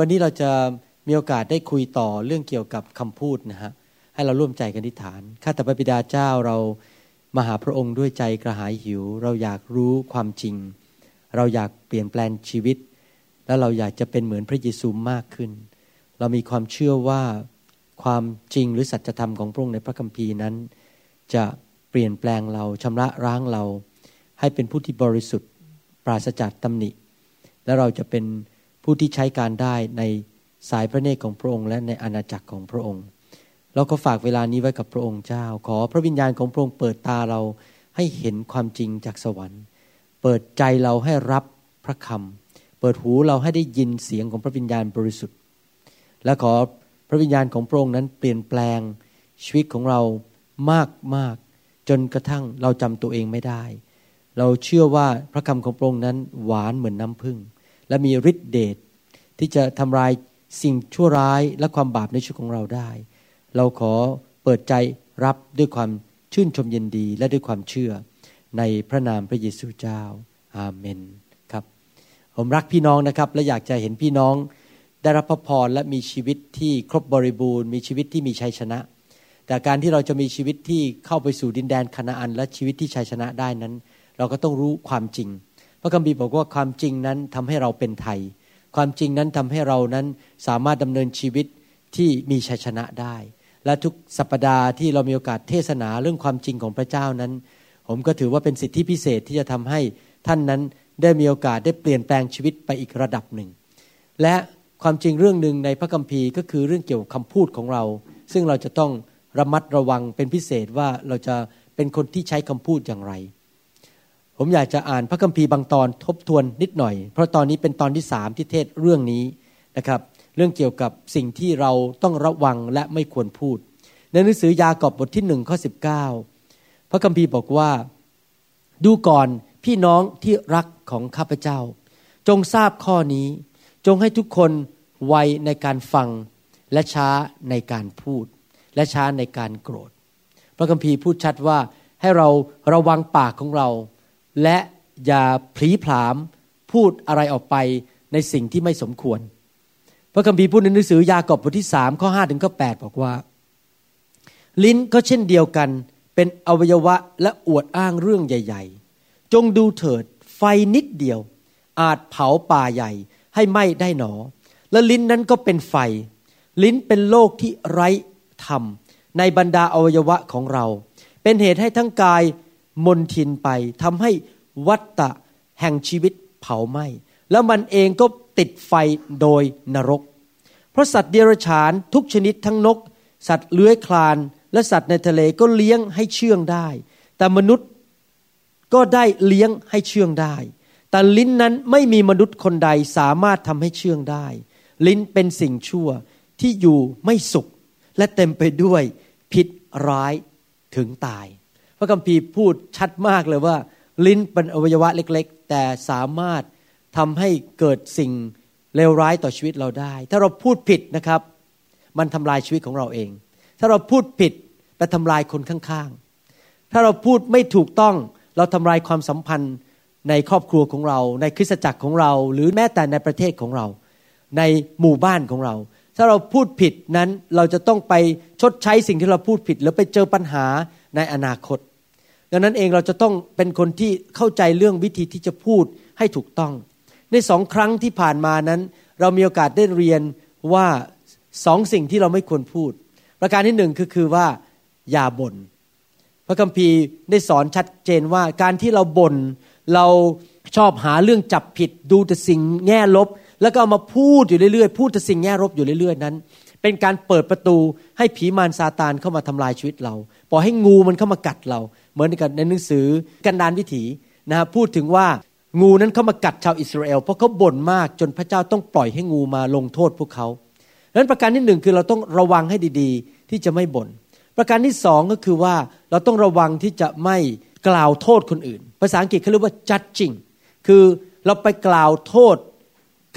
วันนี้เราจะมีโอกาสได้คุยต่อเรื่องเกี่ยวกับคำพูดนะฮะให้เราร่วมใจกันอธิษฐานข้าแต่พระบิดาเจ้าเรามาหาพระองค์ด้วยใจกระหายหิวเราอยากรู้ความจริงเราอยากเปลี่ยนแปลงชีวิตและเราอยากจะเป็นเหมือนพระเยซูมากขึ้นเรามีความเชื่อว่าความจริงหรือสัจธรรมของพระองค์ในพระคัมภีร์นั้นจะเปลี่ยนแปลงเราชำระล้างเราให้เป็นผู้ที่บริสุทธิ์ปราศจากตำหนิและเราจะเป็นผู้ที่ใช้การได้ในสายพระเนตรของพระองค์และในอาณาจักรของพระองค์เราก็ฝากเวลานี้ไว้กับพระองค์เจ้าขอพระวิญญาณของพระองค์เปิดตาเราให้เห็นความจริงจากสวรรค์เปิดใจเราให้รับพระคำเปิดหูเราให้ได้ยินเสียงของพระวิญญาณบริสุทธิ์และขอพระวิญญาณของพระองค์นั้นเปลี่ยนแปลงชีวิตของเรามากๆจนกระทั่งเราจำตัวเองไม่ได้เราเชื่อว่าพระคำของพระองค์นั้นหวานเหมือนน้ำผึ้งและมีฤทธิ์เดชที่จะทำลายสิ่งชั่วร้ายและความบาปในชีวิตของเราได้เราขอเปิดใจรับด้วยความชื่นชมยินดีและด้วยความเชื่อในพระนามพระเยซูเจ้าอาเมนครับผมรักพี่น้องนะครับและอยากจะเห็นพี่น้องได้รับพระพรและมีชีวิตที่ครบบริบูรณ์มีชีวิตที่มีชัยชนะแต่การที่เราจะมีชีวิตที่เข้าไปสู่ดินแดนคานาอันและชีวิตที่ชัยชนะได้นั้นเราก็ต้องรู้ความจริงพระคัมภีร์บอกว่าความจริงนั้นทำให้เราเป็นไทยความจริงนั้นทำให้เรานั้นสามารถดำเนินชีวิตที่มีชัยชนะได้และทุกสัปดาห์ที่เรามีโอกาสเทศนาเรื่องความจริงของพระเจ้านั้นผมก็ถือว่าเป็นสิทธิพิเศษที่จะทำให้ท่านนั้นได้มีโอกาสได้เปลี่ยนแปลงชีวิตไปอีกระดับหนึ่งและความจริงเรื่องนึงในพระคัมภีร์ก็คือเรื่องเกี่ยวกับคำพูดของเราซึ่งเราจะต้องระมัดระวังเป็นพิเศษว่าเราจะเป็นคนที่ใช้คำพูดอย่างไรผมอยากจะอ่านพระคัมภีร์บางตอนทบทวนนิดหน่อยเพราะตอนนี้เป็นตอนที่3ที่เทศเรื่องนี้นะครับเรื่องเกี่ยวกับสิ่งที่เราต้องระวังและไม่ควรพูดในหนังสือยากอบบทที่1ข้อ19พระคัมภีร์บอกว่าดูก่อนพี่น้องที่รักของข้าพเจ้าจงทราบข้อนี้จงให้ทุกคนไวในการฟังและช้าในการพูดและช้าในการโกรธพระคัมภีร์พูดชัดว่าให้เราระวังปากของเราและอย่าพลีผลามพูดอะไรออกไปในสิ่งที่ไม่สมควรพระคัมภีร์พูดในหนังสือยากอบบทที่3ข้อ5ถึงข้อ8บอกว่าลิ้นก็เช่นเดียวกันเป็นอวัยวะและอวดอ้างเรื่องใหญ่ๆจงดูเถิดไฟนิดเดียวอาจเผาป่าใหญ่ให้ไหม้ได้หนอและลิ้นนั้นก็เป็นไฟลิ้นเป็นโลกที่ไร้ธรรมในบรรดาอวัยวะของเราเป็นเหตุให้ทั้งกายมนทินไปทำให้วัฏฏะแห่งชีวิตเผาไหม้แล้วมันเองก็ติดไฟโดยนรกเพราะสัตว์เดรัจฉานทุกชนิดทั้งนกสัตว์เลื้อยคลานและสัตว์ในทะเลก็เลี้ยงให้เชื่องได้แต่มนุษย์ก็ได้เลี้ยงให้เชื่องได้แต่ลิ้นนั้นไม่มีมนุษย์คนใดสามารถทำให้เชื่องได้ลิ้นเป็นสิ่งชั่วที่อยู่ไม่สุขและเต็มไปด้วยพิษร้ายถึงตายพระคัมภีร์พูดชัดมากเลยว่าลิ้นเป็นอวัยวะเล็กๆแต่สามารถทำให้เกิดสิ่งเลวร้ายต่อชีวิตเราได้ถ้าเราพูดผิดนะครับมันทำลายชีวิตของเราเองถ้าเราพูดผิดไปทำลายคนข้างๆถ้าเราพูดไม่ถูกต้องเราทำลายความสัมพันธ์ในครอบครัวของเราในคริสตจักรของเราหรือแม้แต่ในประเทศของเราในหมู่บ้านของเราถ้าเราพูดผิดนั้นเราจะต้องไปชดใช้สิ่งที่เราพูดผิดหรือไปเจอปัญหาในอนาคตดังนั้นเองเราจะต้องเป็นคนที่เข้าใจเรื่องวิธีที่จะพูดให้ถูกต้องใน2ครั้งที่ผ่านมานั้นเรามีโอกาสได้เรียนว่า2สิ่งที่เราไม่ควรพูดประการที่1คือว่าอย่าบ่นพระคัมภีร์ได้สอนชัดเจนว่าการที่เราบ่นเราชอบหาเรื่องจับผิดดูแต่สิ่งแง่ลบแล้วก็เอามาพูดอยู่เรื่อยๆพูดแต่สิ่งแง่ลบอยู่เรื่อยๆนั้นเป็นการเปิดประตูให้ผีมารซาตานเข้ามาทำลายชีวิตเราปล่อยให้งูมันเข้ามากัดเราเหมือนกับในหนังสือกันดารวิถีนะฮะพูดถึงว่า งูนั้นเข้ามากัดชาวอิสราเอลเพราะเขาบ่นมากจนพระเจ้าต้องปล่อยให้งูมาลงโทษพวกเขาดังนั้นประการที่1คือเราต้องระวังให้ดีๆที่จะไม่บ่นประการที่2ก็คือว่าเราต้องระวังที่จะไม่กล่าวโทษคนอื่นภาษาอังกฤษเขาเรียกว่า judging คือเราไปกล่าวโทษ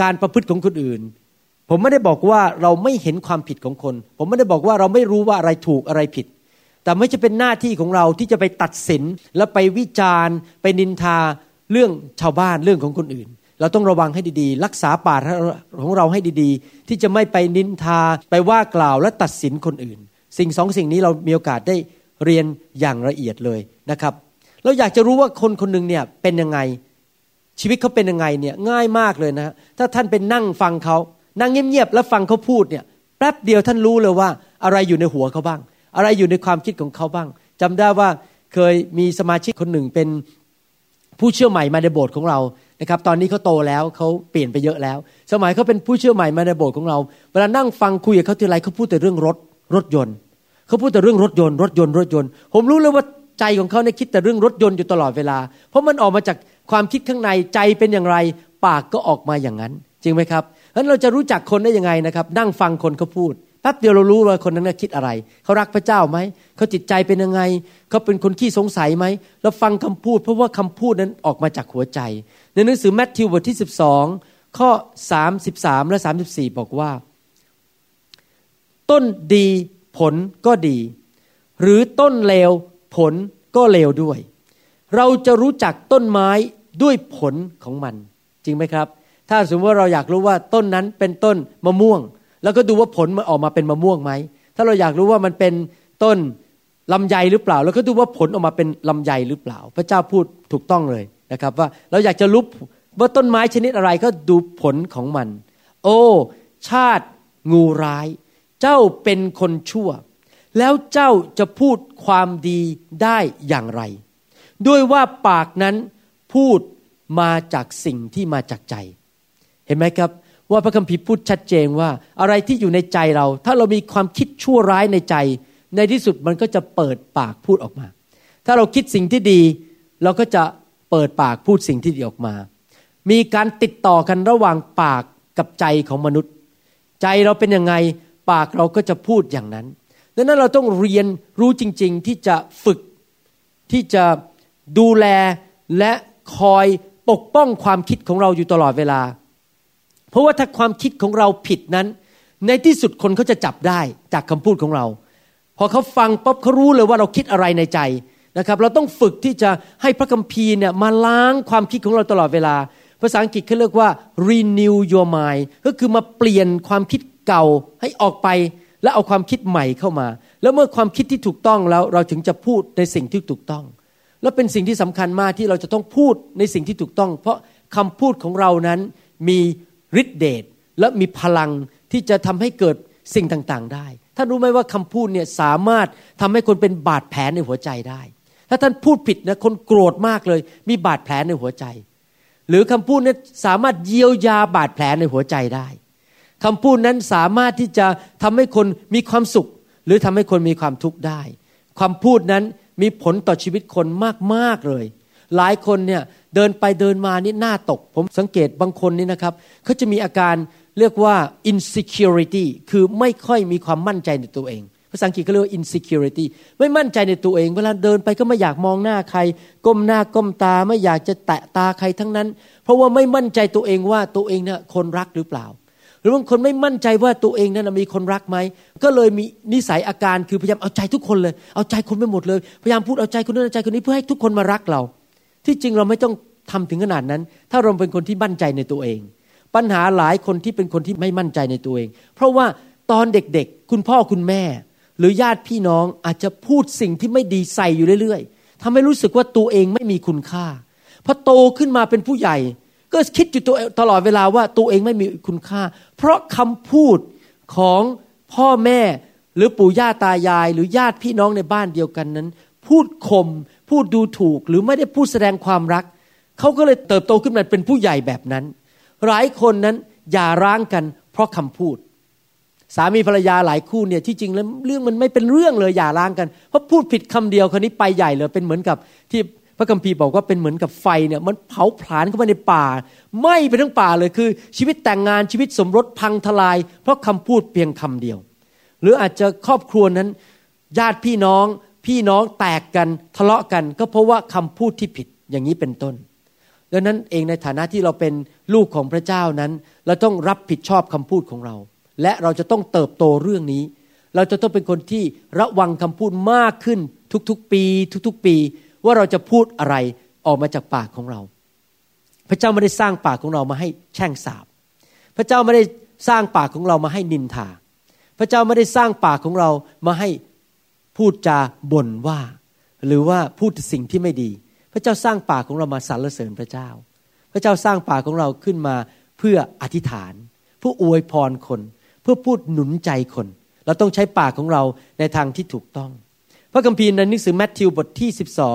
การประพฤติของคนอื่นผมไม่ได้บอกว่าเราไม่เห็นความผิดของคนผมไม่ได้บอกว่าเราไม่รู้ว่าอะไรถูกอะไรผิดแต่ไม่ใช่เป็นหน้าที่ของเราที่จะไปตัดสินและไปวิจารณ์ไปนินทาเรื่องชาวบ้านเรื่องของคนอื่นเราต้องระวังให้ดีๆรักษาปากของเราให้ดีๆที่จะไม่ไปนินทาไปว่ากล่าวและตัดสินคนอื่นสิ่งสองสิ่งนี้เรามีโอกาสได้เรียนอย่างละเอียดเลยนะครับเราอยากจะรู้ว่าคนคนนึงเนี่ยเป็นยังไงชีวิตเขาเป็นยังไงเนี่ยง่ายมากเลยนะถ้าท่านไปนั่งฟังเขานั่งเงียบๆแล้วฟังเขาพูดเนี่ยแป๊บเดียวท่านรู้เลยว่าอะไรอยู่ในหัวเขาบ้างอะไรอยู่ในความคิดของเขาบ้างจำได้ว่าเคยมีสมาชิกคนหนึ่งเป็นผู้เชื่อใหม่มาในโบสถ์ของเรานะครับตอนนี้เขาโตแล้วเขาเปลี่ยนไปเยอะแล้วสมัยเขาเป็นผู้เชื่อใหม่มาในโบสถ์ของเราเวลานั่งฟังคุยกับเขาทีไรเขาพูดแต่เรื่องรถยนต์เขาพูดแต่เรื่องรถยนต์ผมรู้เลยว่าใจของเขาเนี่ยคิดแต่เรื่องรถยนต์อยู่ตลอดเวลาเพราะมันออกมาจากความคิดข้างในใจเป็นอย่างไรปากก็ออกมาอย่างนั้นจริงไหมครับงั้นเราจะรู้จักคนได้ยังไงนะครับนั่งฟังคนเขาพูดแป๊บเดียวเรารู้เลยคนนั้นคิดอะไรเขารักพระเจ้าไหมเขาจิตใจเป็นยังไงเขาเป็นคนขี้สงสัยไหมเราฟังคำพูดเพราะว่าคำพูดนั้นออกมาจากหัวใจในหนังสือมัทธิวบทที่12ข้อ33และ34บอกว่าต้นดีผลก็ดีหรือต้นเลวผลก็เลวด้วยเราจะรู้จักต้นไม้ด้วยผลของมันจริงไหมครับถ้าสมมติว่าเราอยากรู้ว่าต้นนั้นเป็นต้นมะม่วงแล้วก็ดูว่าผลมันออกมาเป็นมะม่วงไหมถ้าเราอยากรู้ว่ามันเป็นต้นลำไยหรือเปล่าแล้วก็ดูว่าผลออกมาเป็นลำไยหรือเปล่าพระเจ้าพูดถูกต้องเลยนะครับว่าเราอยากจะรู้ว่าต้นไม้ชนิดอะไรก็ดูผลของมันโอ้ชาติงูร้ายเจ้าเป็นคนชั่วแล้วเจ้าจะพูดความดีได้อย่างไรด้วยว่าปากนั้นพูดมาจากสิ่งที่มาจากใจเห็นไหมครับว่าพระคัมภีร์พูดชัดเจนว่าอะไรที่อยู่ในใจเราถ้าเรามีความคิดชั่วร้ายในใจในที่สุดมันก็จะเปิดปากพูดออกมาถ้าเราคิดสิ่งที่ดีเราก็จะเปิดปากพูดสิ่งที่ดีออกมามีการติดต่อกันระหว่างปากกับใจของมนุษย์ใจเราเป็นยังไงปากเราก็จะพูดอย่างนั้นดังนั้นเราต้องเรียนรู้จริงๆที่จะฝึกที่จะดูแลและคอยปกป้องความคิดของเราอยู่ตลอดเวลาเพราะว่าถ้าความคิดของเราผิดนั้นในที่สุดคนเขาจะจับได้จากคำพูดของเราพอเขาฟังปุ๊บเขารู้เลยว่าเราคิดอะไรในใจนะครับเราต้องฝึกที่จะให้พระคัมภีร์เนี่ยมาล้างความคิดของเราตลอดเวลาภาษาอังกฤษเขาเรียกว่า renew your mind ก็คือมาเปลี่ยนความคิดเก่าให้ออกไปแล้วเอาความคิดใหม่เข้ามาแล้วเมื่อความคิดที่ถูกต้องแล้วเราถึงจะพูดในสิ่งที่ถูกต้องและเป็นสิ่งที่สำคัญมากที่เราจะต้องพูดในสิ่งที่ถูกต้องเพราะคำพูดของเรานั้นมีฤทธิ์เดชและมีพลังที่จะทำให้เกิดสิ่งต่างๆได้ท่านรู้ไหมว่าคำพูดเนี่ยสามารถทำให้คนเป็นบาดแผลในหัวใจได้ถ้าท่านพูดผิดนะคนโกรธมากเลยมีบาดแผลในหัวใจหรือคำพูดนั้นสามารถเยียวยาบาดแผลในหัวใจได้คำพูดนั้นสามารถที่จะทำให้คนมีความสุขหรือทำให้คนมีความทุกข์ได้คำพูดนั้นมีผลต่อชีวิตคนมากๆเลยหลายคนเนี่ยเดินไปเดินมานี่หน้าตกผมสังเกตบางคนนี่นะครับเขาจะมีอาการเรียกว่า insecurity คือไม่ค่อยมีความมั่นใจในตัวเองภาษาอังกฤษเขาเรียกว่า insecurity ไม่มั่นใจในตัวเองเวลาเดินไปก็ไม่อยากมองหน้าใครก้มหน้าก้มตาไม่อยากจะแตะตาใครทั้งนั้นเพราะว่าไม่มั่นใจตัวเองว่าตัวเองเนี่ยคนรักหรือเปล่าหรือบางคนไม่มั่นใจว่าตัวเองนั้นมีคนรักไหมก็เลยมีนิสัยอาการคือพยายามเอาใจทุกคนเลยเอาใจคนไปหมดเลยพยายามพูดเอาใจคนนั้นเอาใจคนนี้เพื่อให้ทุกคนมารักเราที่จริงเราไม่ต้องทำถึงขนาดนั้นถ้าเราเป็นคนที่มั่นใจในตัวเองปัญหาหลายคนที่เป็นคนที่ไม่มั่นใจในตัวเองเพราะว่าตอนเด็กๆคุณพ่อคุณแม่หรือญาติพี่น้องอาจจะพูดสิ่งที่ไม่ดีใส่อยู่เรื่อยๆทำให้รู้สึกว่าตัวเองไม่มีคุณค่าพอโตขึ้นมาเป็นผู้ใหญ่ก็คิดอยู่ตัวตลอดเวลาว่าตัวเองไม่มีคุณค่าเพราะคำพูดของพ่อแม่หรือปู่ย่าตายายหรือญาติพี่น้องในบ้านเดียวกันนั้นพูดข่มพูดดูถูกหรือไม่ได้พูดแสดงความรักเขาก็เลยเติบโตขึ้นมาเป็นผู้ใหญ่แบบนั้นหลายคนนั้นอย่าร้างกันเพราะคำพูดสามีภรรยาหลายคู่เนี่ยที่จริงแล้วเรื่องมันไม่เป็นเรื่องเลยอย่าร้างกันเพราะพูดผิดคำเดียวคนนี้ไปใหญ่เลยเป็นเหมือนกับที่ พระคัมภีร์บอกว่าเป็นเหมือนกับไฟเนี่ยมันเผาผลาญเข้าไปในป่าไหม้ไปทั้งป่าเลยคือชีวิตแต่งงานชีวิตสมรสพังทลายเพราะคำพูดเพียงคำเดียวหรืออาจจะครอบครัวนั้นญาติพี่น้องแตกกันทะเลาะกันก็เพราะว่าคำพูดที่ผิดอย่างนี้เป็นต้นดังนั้นเองในฐานะที่เราเป็นลูกของพระเจ้านั้นเราต้องรับผิดชอบคำพูดของเราและเราจะต้องเติบโตเรื่องนี้เราจะต้องเป็นคนที่ระวังคำพูดมากขึ้นทุกๆปีว่าเราจะพูดอะไรออกมาจากปากของเราพระเจ้าไม่ได้สร้างปากของเรามาให้แช่งสาปพระเจ้าไม่ได้สร้างปากของเรามาให้นินทาพระเจ้าไม่ได้สร้างปากของเรามาให้พูดจาบ่นว่าหรือว่าพูดสิ่งที่ไม่ดีพระเจ้าสร้างปากของเรามาสรรเสริญพระเจ้าพระเจ้าสร้างปากของเราขึ้นมาเพื่ออธิษฐานเพื่ออวยพรคนเพื่อพูดหนุนใจคนเราต้องใช้ปากของเราในทางที่ถูกต้องพระคัมภีร์ในหนังสือมัทธิวบทที่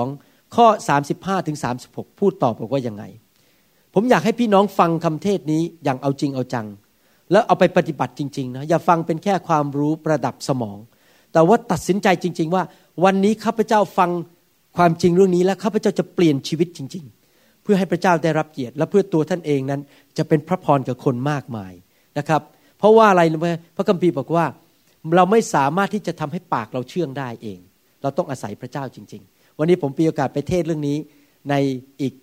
12ข้อ35ถึง36พูดตอบบอกว่ายังไงผมอยากให้พี่น้องฟังคำเทศนี้อย่างเอาจริงเอาจังแล้วเอาไปปฏิบัติจริงๆนะอย่าฟังเป็นแค่ความรู้ประดับสมองแต่ว่าตัดสินใจจริงๆว่าวันนี้ข้าพเจ้าฟังความจริงเรื่องนี้แล้วข้าพเจ้าจะเปลี่ยนชีวิตจริงๆเพื่อให้พระเจ้าได้รับเกียรติและเพื่อตัวท่านเองนั้นจะเป็นพระพรกับคนมากมายนะครับเพราะว่าอะไรรู้ไหมพระคัมภีร์บอกว่าเราไม่สามารถที่จะทำให้ปากเราเชื่องได้เองเราต้องอาศัยพระเจ้าจริงๆวันนี้ผมมีโอกาสไปเทศเรื่องนี้ในอีก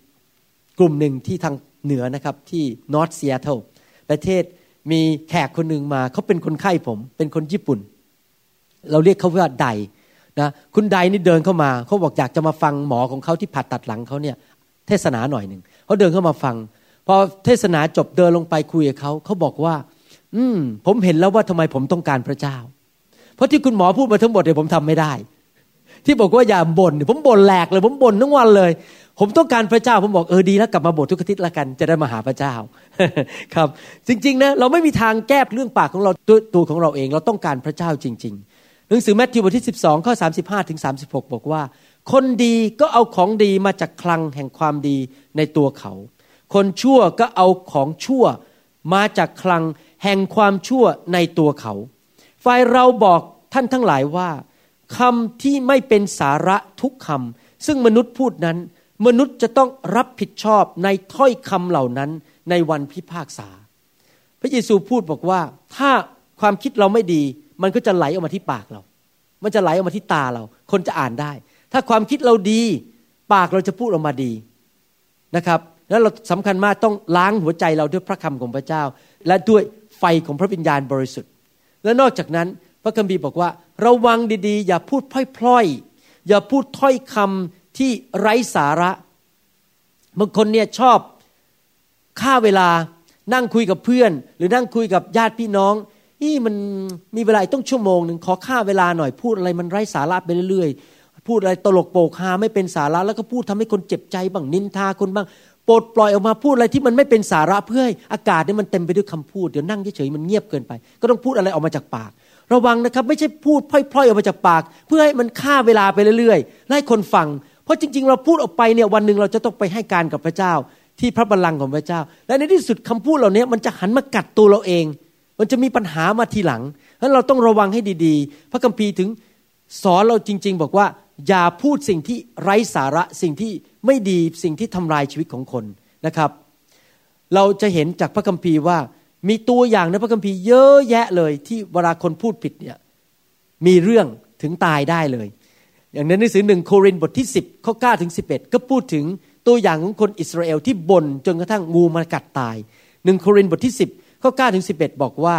กลุ่มหนึ่งที่ทางเหนือนะครับที่ North Seattle ประเทศมีแขกคนหนึ่งมาเขาเป็นคนไข้ผมเป็นคนญี่ปุ่นเราเรียกเขาว่าไดนะคุณไดนี่เดินเข้ามาเขาบอกอยากจะมาฟังหมอของเขาที่ผ่าตัดหลังเขาเนี่ยเทศนาหน่อยนึงเขาเดินเข้ามาฟังพอเทศนาจบเดินลงไปคุยกับเขาเขาบอกว่าผมเห็นแล้วว่าทำไมผมต้องการพระเจ้าเพราะที่คุณหมอพูดมาทั้งหมดเนี่ยผมทำไม่ได้ที่บอกว่าอย่าบ่นผมบ่นแหลกเลยผมบ่นทั้งวันเลยผมต้องการพระเจ้าผมบอกดีแล้วกลับมาบ่นทุกอาทิตย์ละกันจะได้มาหาพระเจ้า ครับจริงๆนะเราไม่มีทางแก้เรื่องปากของเราตัวของเราเองเราต้องการพระเจ้าจริงๆหนังสือมัทธิวบทที่12ข้อ35ถึง36บอกว่าคนดีก็เอาของดีมาจากคลังแห่งความดีในตัวเขาคนชั่วก็เอาของชั่วมาจากคลังแห่งความชั่วในตัวเขาฝ่ายเราบอกท่านทั้งหลายว่าคำที่ไม่เป็นสาระทุกคำซึ่งมนุษย์พูดนั้นมนุษย์จะต้องรับผิดชอบในถ้อยคำเหล่านั้นในวันพิพากษาพระเยซูพูดบอกว่าถ้าความคิดเราไม่ดีมันก็จะไหลออกมาที่ปากเรามันจะไหลออกมาที่ตาเราคนจะอ่านได้ถ้าความคิดเราดีปากเราจะพูดออกมาดีนะครับแล้วเราสำคัญมากต้องล้างหัวใจเราด้วยพระคำของพระเจ้าและด้วยไฟของพระวิญญาณบริสุทธิ์และนอกจากนั้นพระคัมภีร์บอกว่าระวังดีๆอย่าพูดพล่อยๆอย่าพูดถ้อยคำที่ไร้สาระบางคนเนี่ยชอบฆ่าเวลานั่งคุยกับเพื่อนหรือนั่งคุยกับญาติพี่น้องนี่มันมีเวลาต้องชั่วโมงนึงขอฆ่าเวลาหน่อยพูดอะไรมันไร้สาระไปเรื่อยๆพูดอะไรตลกโปกฮาไม่เป็นสาระแล้วก็พูดทำให้คนเจ็บใจบ้างนินทาคนบ้างปลดปล่อยออกมาพูดอะไรที่มันไม่เป็นสาระเพื่อให้อากาศเนี่ยมันเต็มไปด้วยคำพูดเดี๋ยวนั่งเฉยๆมันเงียบเกินไปก็ต้องพูดอะไรออกมาจากปากระวังนะครับไม่ใช่พูดพล่อยๆออกมาจากปากเพื่อให้มันฆ่าเวลาไปเรื่อยๆให้คนฟังเพราะจริงๆเราพูดออกไปเนี่ยวันนึงเราจะต้องไปให้การกับพระเจ้าที่พระบัลลังก์ของพระเจ้าและในที่สุดคำพูดเหล่านี้มันจะหันมากัดตัวเราเองมันจะมีปัญหามาทีหลังฉะนั้นเราต้องระวังให้ดีๆพระคัมภีร์ถึงสอนเราจริงๆบอกว่าอย่าพูดสิ่งที่ไร้สาระสิ่งที่ไม่ดีสิ่งที่ทำลายชีวิตของคนนะครับเราจะเห็นจากพระคัมภีร์ว่ามีตัวอย่างในพระคัมภีร์เยอะแยะเลยที่เวลาคนพูดผิดเนี่ยมีเรื่องถึงตายได้เลยอย่างในหนังสือ1โครินธ์บทที่10ข้อ9ถึง11ก็พูดถึงตัวอย่างของคนอิสราเอลที่บ่นจนกระทั่งงูมากัดตาย1โครินธ์บทที่10ข้อ9ถึง11บอกว่า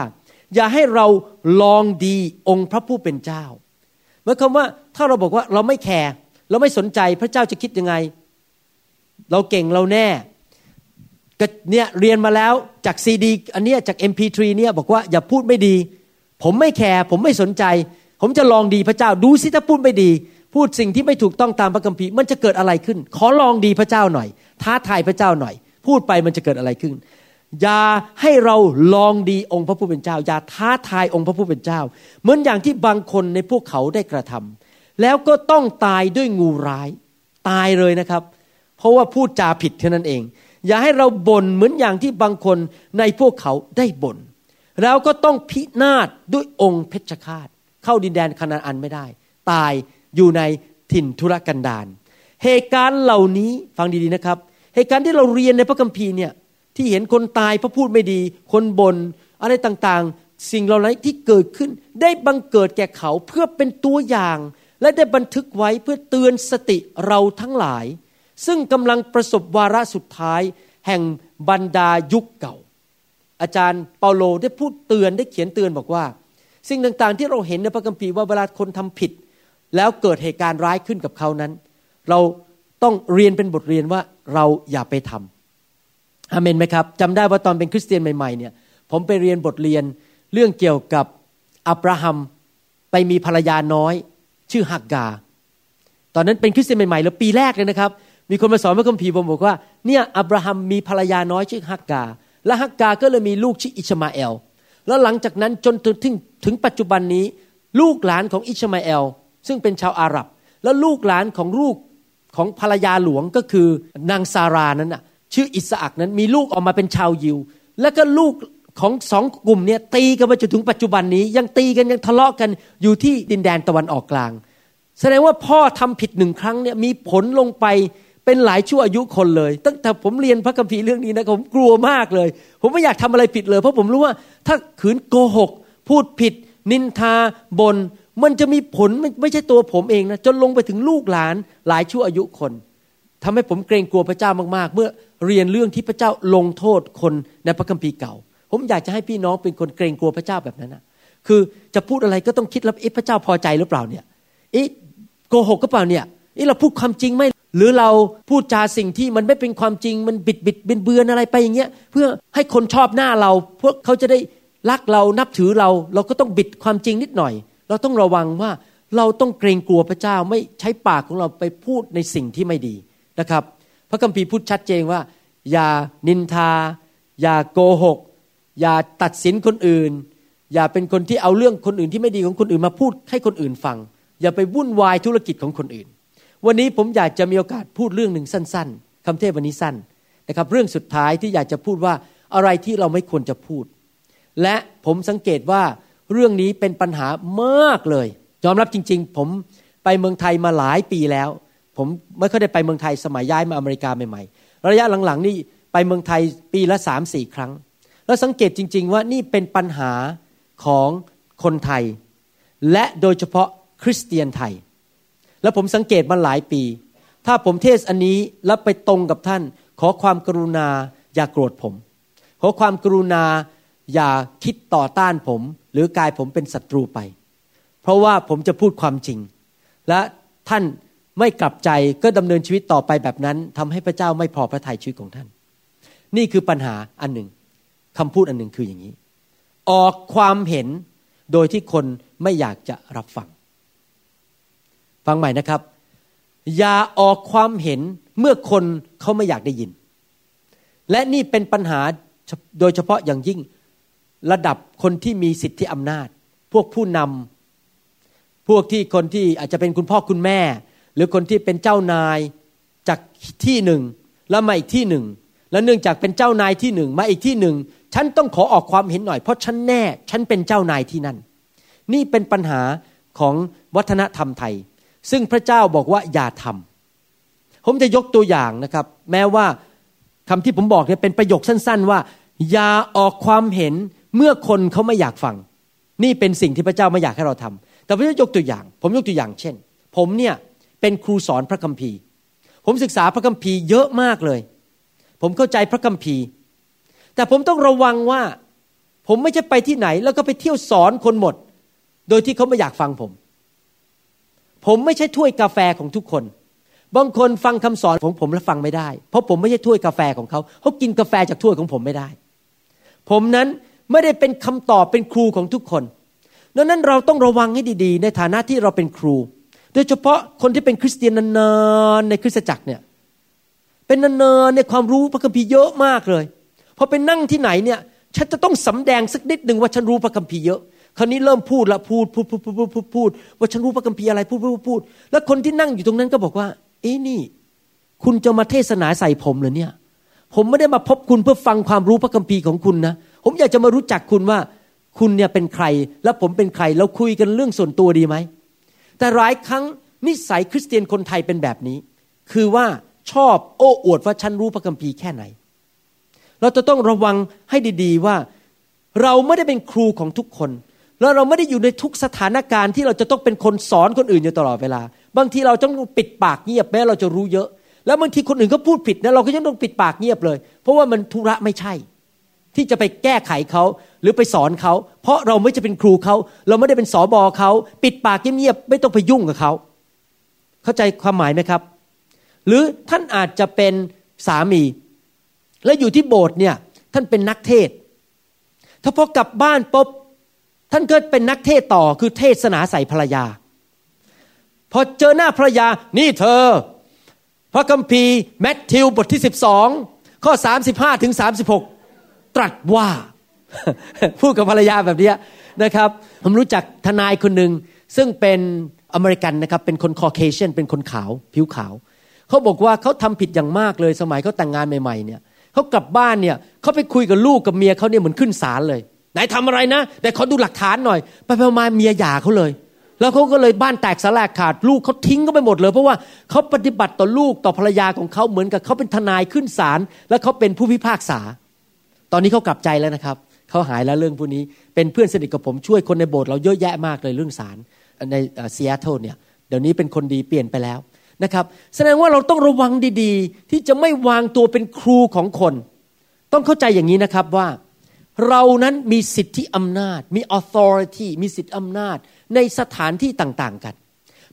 อย่าให้เราลองดีองค์พระผู้เป็นเจ้าหมายความว่าถ้าเราบอกว่าเราไม่แคร์เราไม่สนใจพระเจ้าจะคิดยังไงเราเก่งเราแน่ก็เนี่ยเรียนมาแล้วจากซีดีอันเนี้ยจาก MP3 เนี่ยบอกว่าอย่าพูดไม่ดีผมไม่แคร์ผมไม่สนใจผมจะลองดีพระเจ้าดูสิถ้าพูดไม่ดีพูดสิ่งที่ไม่ถูกต้องตามพระคัมภีร์มันจะเกิดอะไรขึ้นขอลองดีพระเจ้าหน่อยท้าทายพระเจ้าหน่อยพูดไปมันจะเกิดอะไรขึ้นอย่าให้เราลองดีองค์พระผู้เป็นเจ้าอย่าท้าทายองค์พระผู้เป็นเจ้าเหมือนอย่างที่บางคนในพวกเขาได้กระทำแล้วก็ต้องตายด้วยงูร้ายตายเลยนะครับเพราะว่าพูดจาผิดเท่านั้นเองอย่าให้เราบ่นเหมือนอย่างที่บางคนในพวกเขาได้บ่นแล้วก็ต้องพินาศด้วยองค์เพชฌฆาตเข้าดินแดนคานาอันไม่ได้ตายอยู่ในถิ่นทุรกันดาร เหตุการณ์เหล่านี้ฟังดีๆนะครับเหตุการณ์ที่เราเรียนในพระคัมภีร์เนี่ยที่เห็นคนตายเพราะพูดไม่ดีคนบ่นอะไรต่างๆสิ่งเหล่านั้นที่เกิดขึ้นได้บังเกิดแก่เขาเพื่อเป็นตัวอย่างและได้บันทึกไว้เพื่อเตือนสติเราทั้งหลายซึ่งกำลังประสบวาระสุดท้ายแห่งบรรดายุคเก่าอาจารย์เปาโลได้พูดเตือนได้เขียนเตือนบอกว่าสิ่งต่างๆที่เราเห็นในพระคัมภีร์ว่าเวลาคนทำผิดแล้วเกิดเหตุการณ์ร้ายขึ้นกับเขานั้นเราต้องเรียนเป็นบทเรียนว่าเราอย่าไปทำอาเมนไหมครับจำได้ว่าตอนเป็นคริสเตียนใหม่ๆเนี่ยผมไปเรียนบทเรียนเรื่องเกี่ยวกับอับราฮัมไปมีภรรยาน้อยชื่อฮักกาตอนนั้นเป็นคริสเตียนใหม่ๆแล้วปีแรกเลยนะครับมีคนมาสอนพระคัมภีร์ผมบอกว่าเนี่ยอับราฮัมมีภรรยาน้อยชื่อฮักกาและฮักกาก็เลยมีลูกชื่ออิชมาเอลแล้วหลังจากนั้นจนถึงปัจจุบันนี้ลูกหลานของอิชมาเอลซึ่งเป็นชาวอาหรับแล้วลูกหลานของลูกของภรรยาหลวงก็คือนางซารานั้นน่ะชื่ออิสอักนั้นมีลูกออกมาเป็นชาวยิวแล้วก็ลูกของสองกลุ่มเนี่ยตีกันมาจนถึงปัจจุบันนี้ยังตีกันยังทะเลาะกันอยู่ที่ดินแดนตะวันออกกลางแสดงว่าพ่อทำผิดหนึ่งครั้งเนี่ยมีผลลงไปเป็นหลายชั่วอายุคนเลยตั้งแต่ผมเรียนพระคัมภีร์เรื่องนี้นะผมกลัวมากเลยผมไม่อยากทำอะไรผิดเลยเพราะผมรู้ว่าถ้าขืนโกหกพูดผิดนินทาบ่นมันจะมีผลไม่ใช่ตัวผมเองนะจนลงไปถึงลูกหลานหลายชั่วอายุคนทำให้ผมเกรงกลัวพระเจ้ามากๆเมื่อเรียนเรื่องที่พระเจ้าลงโทษคนในพระคัมภีร์เก่าผมอยากจะให้พี่น้องเป็นคนเกรงกลัวพระเจ้าแบบนั้นนะคือจะพูดอะไรก็ต้องคิดแล้วพระเจ้าพอใจหรือเปล่าเนี่ยโกหกก็เปล่าเนี่ยเราพูดความจริงไหมหรือเราพูดจาสิ่งที่มันไม่เป็นความจริงมันบิดเบือนอะไรไปอย่างเงี้ยเพื่อให้คนชอบหน้าเราพวกเขาจะได้รักเรานับถือเราเราก็ต้องบิดความจริงนิดหน่อยเราต้องระวังว่าเราต้องเกรงกลัวพระเจ้าไม่ใช้ปากของเราไปพูดในสิ่งที่ไม่ดีนะครับพระคัมภีร์พูดชัดเจนว่าอย่านินทาอย่าโกหกอย่าตัดสินคนอื่นอย่าเป็นคนที่เอาเรื่องคนอื่นที่ไม่ดีของคนอื่นมาพูดให้คนอื่นฟังอย่าไปวุ่นวายธุรกิจของคนอื่นวันนี้ผมอยากจะมีโอกาสพูดเรื่องหนึ่งสั้นๆคำเทศวันนี้สั้นนะครับเรื่องสุดท้ายที่อยากจะพูดว่าอะไรที่เราไม่ควรจะพูดและผมสังเกตว่าเรื่องนี้เป็นปัญหามากเลยยอมรับจริงๆผมไปเมืองไทยมาหลายปีแล้วผมไม่ค่อยได้ไปเมืองไทยสมัยย้ายมาอเมริกาใหม่ๆระยะหลังๆนี่ไปเมืองไทยปีละ 3-4 ครั้งแล้วสังเกตจริงๆว่านี่เป็นปัญหาของคนไทยและโดยเฉพาะคริสเตียนไทยแล้วผมสังเกตมาหลายปีถ้าผมเทศอันนี้แล้วไปตรงกับท่านขอความกรุณาอย่าโกรธผมขอความกรุณาอย่าคิดต่อต้านผมหรือกายผมเป็นศัตรูไปเพราะว่าผมจะพูดความจริงและท่านไม่กลับใจก็ดำเนินชีวิตต่อไปแบบนั้นทำให้พระเจ้าไม่พอพระทัยชีวิตของท่านนี่คือปัญหาอันหนึ่งคำพูดอันหนึ่งคืออย่างนี้ออกความเห็นโดยที่คนไม่อยากจะรับฟังฟังใหม่นะครับอย่าออกความเห็นเมื่อคนเขาไม่อยากได้ยินและนี่เป็นปัญหาโดยเฉพาะอย่างยิ่งระดับคนที่มีสิทธิอำนาจพวกผู้นำพวกที่คนที่อาจจะเป็นคุณพ่อคุณแม่หรือคนที่เป็นเจ้านายจากที่หนึ่งแล้วมาอีกที่หนึ่งแล้วเนื่องจากเป็นเจ้านายที่หนึ่งมาอีกที่หนึ่งฉันต้องขอออกความเห็นหน่อยเพราะฉันแน่ฉันเป็นเจ้านายที่นั่นนี่เป็นปัญหาของวัฒนธรรมไทยซึ่งพระเจ้าบอกว่าอย่าทำผมจะยกตัวอย่างนะครับแม้ว่าคำที่ผมบอกเนี่ยเป็นประโยคสั้นๆว่าอย่าออกความเห็นเมื่อคนเขาไม่อยากฟังนี่เป็นสิ่งที่พระเจ้าไม่อยากให้เราทำแต่ผมจะยกตัวอย่างเช่นผมเนี่ยเป็นครูสอนพระคัมภีร์ผมศึกษาพระคัมภีร์เยอะมากเลยผมเข้าใจพระคัมภีร์แต่ผมต้องระวังว่าผมไม่จะไปที่ไหนแล้วก็ไปเที่ยวสอนคนหมดโดยที่เขาไม่อยากฟังผมไม่ใช่ถ้วยกาแฟของทุกคนบางคนฟังคำสอนของผมแล้วฟังไม่ได้เพราะผมไม่ใช่ถ้วยกาแฟของเขากินกาแฟจากถ้วยของผมไม่ได้ผมนั้นไม่ได้เป็นคำตอบเป็นครูของทุกคนดังนั้นเราต้องระวังให้ดีๆในฐานะที่เราเป็นครูโดยเฉพาะคนที่เป็นคริสเตียนนานๆในคริสตจักรเนี่ยเป็นนานๆในความรู้พระคัมภีร์เยอะมากเลยพอไปนั่งที่ไหนเนี่ยฉันจะต้องสำแดงสักนิดนึงว่าฉันรู้พระคัมภีร์เยอะคราวนี้เริ่มพูดละพูดว่าฉันรู้พระคัมภีร์อะไรพูดแล้วคนที่นั่งอยู่ตรงนั้นก็บอกว่าเอ๊ะนี่คุณจะมาเทศนาใส่ผมเหรอเนี่ยผมไม่ได้มาพบคุณเพื่อฟังความรู้พระคัมภีร์ของคุณนะผมอยากจะมารู้จักคุณว่าคุณเนี่ยเป็นใครและผมเป็นใครแล้วคุยกันเรื่องส่วนตัวดีไหมแต่หลายครั้งนิสัยคริสเตียนคนไทยเป็นแบบนี้ คือว่าชอบโอ้อวดว่าฉันรู้พระคัมภีร์แค่ไหนเราจะต้องระวังให้ดีๆว่าเราไม่ได้เป็นครูของทุกคนแล้วเราไม่ได้อยู่ในทุกสถานการณ์ที่เราจะต้องเป็นคนสอนคนอื่นอยู่ตลอดเวลาบางทีเราต้องปิดปากเงียบแม้เราจะรู้เยอะแล้วบางทีคนอื่นก็พูดผิดนะเราก็ยังต้องปิดปากเงียบเลยเพราะว่ามันธุระไม่ใช่ที่จะไปแก้ไขเขาหรือไปสอนเขาเพราะเราไม่จะเป็นครูเขาเราไม่ได้เป็นสบอเขาปิดปากเงียบๆไม่ต้องไปยุ่งกับเขาเข้าใจความหมายไหมครับหรือท่านอาจจะเป็นสามีแล้วอยู่ที่โบสถ์เนี่ยท่านเป็นนักเทศน์ถ้าพอกลับบ้านปุ๊บท่านก็เป็นนักเทศต่อคือเทศนาใส่ภรรยาพอเจอหน้าภรรยานี่เธอพระคัมภีร์แมทธิวบทที่12ข้อ35ถึง36ตรัสว่า พูดกับภรรยาแบบนี้นะครับผมรู้จักทนายคนหนึ่งซึ่งเป็นอเมริกันนะครับเป็นคนคอเคเชียนเป็นคนขาวผิวขาวเขาบอกว่าเขาทำผิดอย่างมากเลยสมัยเขาแต่งงานใหม่ๆเนี่ยเขากลับบ้านเนี่ยเขาไปคุยกับลูกกับเมียเขาเนี่ยเหมือนขึ้นศาลเลยไหนทำอะไรนะแต่ขอดูหลักฐานหน่อยไปมาเมียหย่าเขาเลยแล้วเขาก็เลยบ้านแตกสลายขาดลูกเขาทิ้งก็ไปหมดเลยเพราะว่าเขาปฏิบัติต่อลูกต่อภรรยาของเขาเหมือนกับเขาเป็นทนายขึ้นศาลแล้วเขาเป็นผู้พิพากษาตอนนี้เขากลับใจแล้วนะครับเขาหายแล้วเรื่องพวกนี้เป็นเพื่อนสนิทกับผมช่วยคนในโบสถ์เราเยอะแยะมากเลยเรื่องศาลในSeattle เนี่ยเดี๋ยวนี้เป็นคนดีเปลี่ยนไปแล้วนะครับแสดงว่าเราต้องระวังดีๆที่จะไม่วางตัวเป็นครูของคนต้องเข้าใจอย่างนี้นะครับว่าเรานั้นมีสิทธิอำนาจมี authority มีสิทธิอำนาจในสถานที่ต่างๆกัน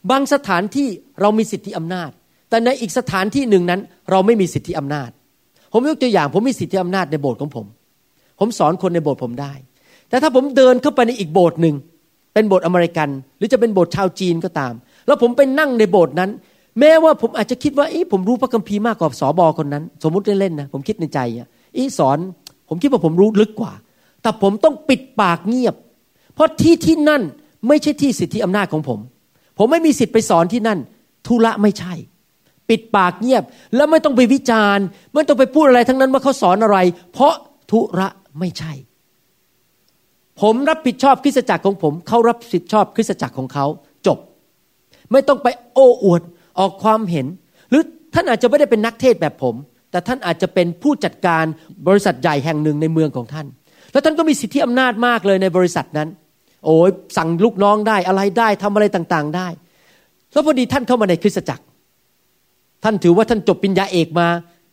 บางสถานที่เรามีสิทธิอำนาจแต่ในอีกสถานที่หนึ่งนั้นเราไม่มีสิทธิอำนาจผมยกตัวอย่างผมมีสิทธิอำนาจในโบสถ์ของผมผมสอนคนในโบสถ์ผมได้แต่ถ้าผมเดินเข้าไปในอีกโบสถ์นึงเป็นโบสถ์อเมริกันหรือจะเป็นโบสถ์ชาวจีนก็ตามแล้วผมไปนั่งในโบสถ์นั้นแม้ว่าผมอาจจะคิดว่าผมรู้พระคัมภีร์มากกว่าสบอคนนั้นสมมุติเล่นๆนะผมคิดในใจสอนผมคิดว่าผมรู้ลึกกว่าแต่ผมต้องปิดปากเงียบเพราะที่นั่นไม่ใช่ที่สิทธิอำนาจของผมไม่มีสิทธิ์ไปสอนที่นั่นธุระไม่ใช่ปิดปากเงียบแล้วไม่ต้องไปวิจารณ์ไม่ต้องไปพูดอะไรทั้งนั้นว่าเขาสอนอะไรเพราะธุระไม่ใช่ผมรับผิดชอบคริสตจักรของผมเขารับผิดชอบคริสตจักรของเขาจบไม่ต้องไปโอ้อวดออกความเห็นหรือท่านอาจจะไม่ได้เป็นนักเทศน์แบบผมแต่ท่านอาจจะเป็นผู้จัดการบริษัทใหญ่แห่งหนึ่งในเมืองของท่านแล้วท่านก็มีสิทธิอำนาจมากเลยในบริษัทนั้นโอ้ยสั่งลูกน้องได้อะไรได้ทำอะไรต่างๆได้แล้วพอดีท่านเข้ามาในคริสตจักรท่านถือว่าท่านจบปริญญาเอกมา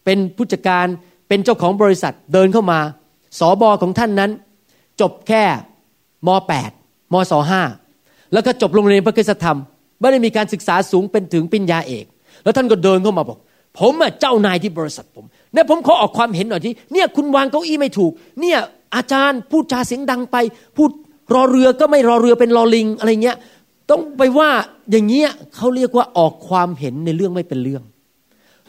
เป็นผู้จัดการเป็นเจ้าของบริษัทเดินเข้ามาสบของท่านนั้นจบแค่ม.8 ม.25 แล้วก็จบโรงเรียนพระคริสตธรรมไม่ได้มีการศึกษาสูงเป็นถึงปริญญาเอกแล้วท่านก็เดินเข้ามาบอกผมเจ้านายที่บริษัทผมเนี่ยผมขอออกความเห็นหน่อยที่เนี่ยคุณวางเก้าอี้ไม่ถูกเนี่ยอาจารย์พูดจาเสียงดังไปพูดรอเรือก็ไม่รอเรือเป็นรอลิงอะไรเงี้ยต้องไปว่าอย่างเงี้ยเขาเรียกว่าออกความเห็นในเรื่องไม่เป็นเรื่อง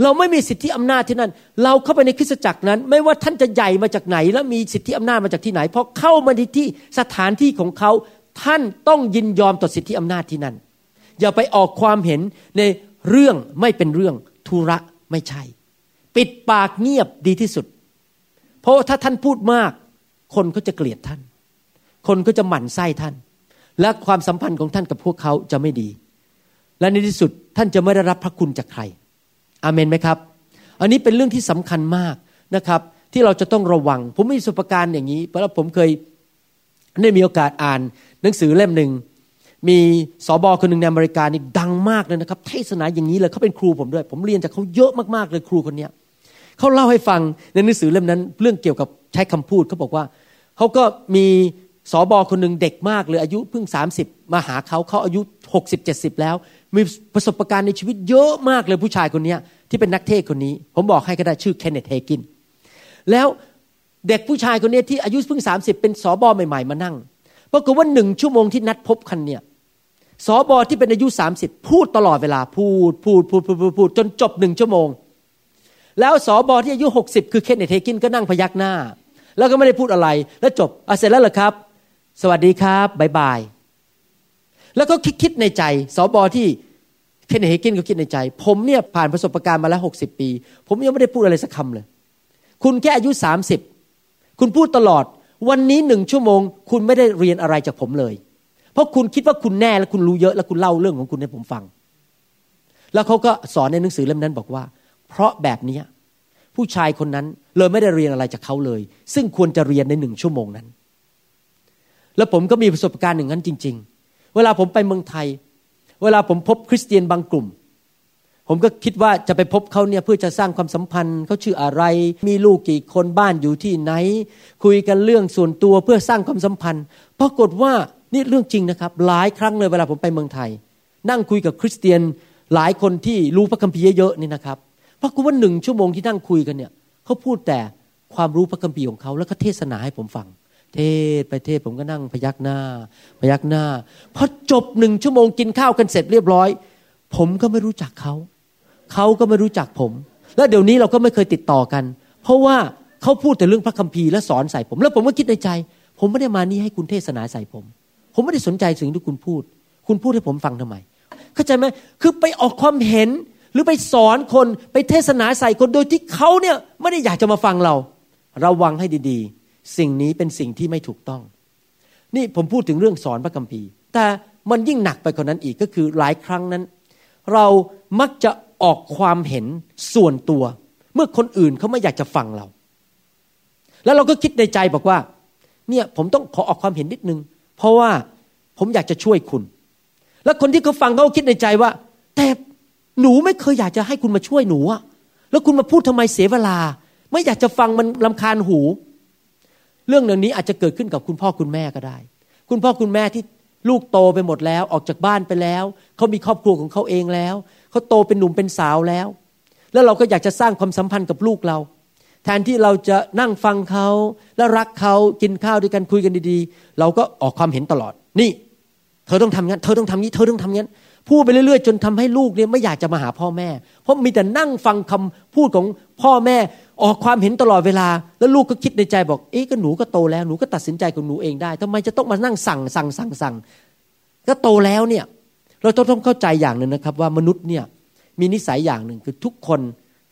เราไม่มีสิทธิอำนาจที่นั่นเราเข้าไปในคริสตจักรนั้นไม่ว่าท่านจะใหญ่มาจากไหนและมีสิทธิอำนาจมาจากที่ไหนพอเข้ามาที่สถานที่ของเขาท่านต้องยินยอมต่อสิทธิอำนาจที่นั่นอย่าไปออกความเห็นในเรื่องไม่เป็นเรื่องธุระไม่ใช่ปิดปากเงียบดีที่สุดเพราะถ้าท่านพูดมากคนก็จะเกลียดท่านคนก็จะหมั่นไส้ท่านและความสัมพันธ์ของท่านกับพวกเขาจะไม่ดีและในที่สุดท่านจะไม่ได้รับพระคุณจากใครอาเมนไหมครับอันนี้เป็นเรื่องที่สำคัญมากนะครับที่เราจะต้องระวังผมมีประสบการณ์อย่างนี้เพราะผมเคยได้มีโอกาสอ่านหนังสือเล่มหนึ่งมีสบคนหนึ่งในอเมริกานี่ดังมากเลยนะครับเทศนาอย่างนี้เลยเขาเป็นครูผมด้วยผมเรียนจากเขาเยอะมากๆเลยครูคนนี้เขาเล่าให้ฟังในหนังสือเล่มนั้นเรื่องเกี่ยวกับใช้คำพูดเขาบอกว่าเขาก็มีสบคนหนึ่งเด็กมากเลยอายุเพิ่ง30มาหาเขาอายุ60 70แล้วมีประสบการณ์ในชีวิตเยอะมากเลยผู้ชายคนนี้ที่เป็นนักเทศคนนี้ผมบอกให้ก็ได้ชื่อเคนเนธ เฮกินแล้วเด็กผู้ชายคนนี้ที่อายุเพิ่ง30เป็นสบใหม่ๆมานั่งปรากฏว่า1ชั่วโมงที่นัดพบกันเนี่ยสบที่เป็นอายุ30พูดตลอดเวลาพูดจนจบ1ชั่วโมงแล้วสบที่อายุ60คือเคนเนธ เฮกินก็นั่งพยักหน้าแล้วก็ไม่ได้พูดอะไรแล้วจบเสร็จแล้วเหรอครับสวัสดีครับบ๊ายบายแล้วก็คิดในใจสบที่เคนเนธ เฮกินก็คิดในใจผมเนี่ยผ่านประสบการณ์มาแล้ว60ปีผมยังไม่ได้พูดอะไรสักคำเลยคุณแค่อายุ30คุณพูดตลอดวันนี้1ชั่วโมงคุณไม่ได้เรียนอะไรจากผมเลยเพราะคุณคิดว่าคุณแน่และคุณรู้เยอะและคุณเล่าเรื่องของคุณให้ผมฟัง แล้วเขาก็สอนในหนังสือเล่มนั้นบอกว่าเพราะแบบนี้ผู้ชายคนนั้นเลยไม่ได้เรียนอะไรจากเขาเลยซึ่งควรจะเรียนใน1ชั่วโมงนั้นแล้วผมก็มีประสบการณ์อย่างนั้นจริงๆเวลาผมไปเมืองไทยเวลาผมพบคริสเตียนบางกลุ่มผมก็คิดว่าจะไปพบเขาเนี่ยเพื่อจะสร้างความสัมพันธ์เขาชื่ออะไรมีลูกกี่คนบ้านอยู่ที่ไหนคุยกันเรื่องส่วนตัวเพื่อสร้างความสัมพันธ์ปรากฏว่านี่เรื่องจริงนะครับหลายครั้งเลยเวลาผมไปเมืองไทยนั่งคุยกับคริสเตียนหลายคนที่รู้พระคัมภีร์เยอะๆนี่นะครับปรากฏว่า1ชั่วโมงที่นั่งคุยกันเนี่ยเขาพูดแต่ความรู้พระคัมภีร์ของเขาแล้วก็เทศนาให้ผมฟังเทศไปเทศผมก็นั่งพยักหน้าพอจบ1ชั่วโมงกินข้าวกันเสร็จเรียบร้อยผมก็ไม่รู้จักเขาเขาก็ไม่รู้จักผมแล้วเดี๋ยวนี้เราก็ไม่เคยติดต่อกันเพราะว่าเขาพูดแต่เรื่องพระคัมภีร์และสอนใส่ผมแล้วผมก็คิดในใจผมไม่ได้มานี่ให้คุณเทศนาใส่ผมไม่ได้สนใจสิ่งที่คุณพูดให้ผมฟังทำไมเข้าใจไหมคือไปออกความเห็นหรือไปสอนคนไปเทศนาใส่คนโดยที่เขาเนี่ยไม่ได้อยากจะมาฟังเราระวังให้ดีๆสิ่งนี้เป็นสิ่งที่ไม่ถูกต้องนี่ผมพูดถึงเรื่องสอนพระคัมภีร์แต่มันยิ่งหนักไปกว่านั้นอีกก็คือหลายครั้งนั้นเรามักจะออกความเห็นส่วนตัวเมื่อคนอื่นเขาไม่อยากจะฟังเราแล้วเราก็คิดในใจบอกว่าเนี่ยผมต้องขอออกความเห็นนิดนึงเพราะว่าผมอยากจะช่วยคุณแล้วคนที่เขาฟังเขาคิดในใจว่าแต่หนูไม่เคยอยากจะให้คุณมาช่วยหนูอะแล้วคุณมาพูดทำไมเสียเวลาไม่อยากจะฟังมันรำคาญหูเรื่องนี้อาจจะเกิดขึ้นกับคุณพ่อคุณแม่ก็ได้คุณพ่อคุณแม่ที่ลูกโตไปหมดแล้วออกจากบ้านไปแล้วเขามีครอบครัวของเขาเองแล้วเขาโตเป็นหนุ่มเป็นสาวแล้วแล้วเราก็อยากจะสร้างความสัมพันธ์กับลูกเราแทนที่เราจะนั่งฟังเขาและรักเขากินข้าวด้วยกันคุยกันดีๆเราก็ออกความเห็นตลอดนี่เธอต้องทำงั้นเธอต้องทำนี้เธอต้องทำงั้นพูดไปเรื่อยๆจนทำให้ลูกเนี่ยไม่อยากจะมาหาพ่อแม่เพราะมีแต่นั่งฟังคำพูดของพ่อแม่ออกความเห็นตลอดเวลาแล้วลูกก็คิดในใจบอกเอ๊ะก็หนูก็โตแล้วหนูก็ตัดสินใจของหนูเองได้ทำไมจะต้องมานั่งสั่งก็โตแล้วเนี่ยเราต้องเข้าใจอย่างนึงนะครับว่ามนุษย์เนี่ยมีนิสัยอย่างนึงคือทุกคน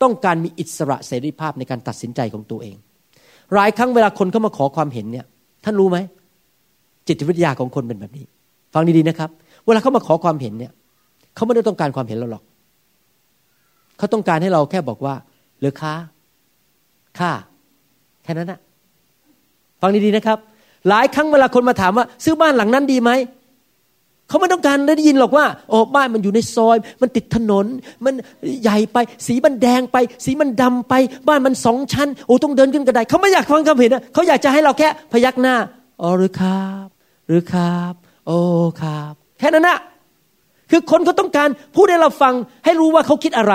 ต้องการมีอิสระเสรีภาพในการตัดสินใจของตัวเองหลายครั้งเวลาคนเข้ามาขอความเห็นเนี่ยท่านรู้ไหมจิตวิทยาของคนเป็นแบบนี้ฟังดีๆนะครับเวลาเขามาขอความเห็นเนี่ยเขาไม่ได้ต้องการความเห็นเราหรอกเขาต้องการให้เราแค่บอกว่าเหลือค่าแค่นั้นนะฟังดีๆนะครับหลายครั้งเวลาคนมาถามว่าซื้อบ้านหลังนั้นดีไหมเขาไม่ต้องการได้ยินหรอกว่าโอ้บ้านมันอยู่ในซอยมันติดถนนมันใหญ่ไปสีมันแดงไปสีมันดำไปบ้านมัน2ชั้นโอ้ต้องเดินขึ้นกระไดเขาไม่อยากฟังคำเห็นนะเขาอยากจะให้เราแค่พยักหน้าอ๋อหรือครับโอ้ครับแค่นั้นนะคือคนก็ต้องการพูดให้เราฟังให้รู้ว่าเขาคิดอะไร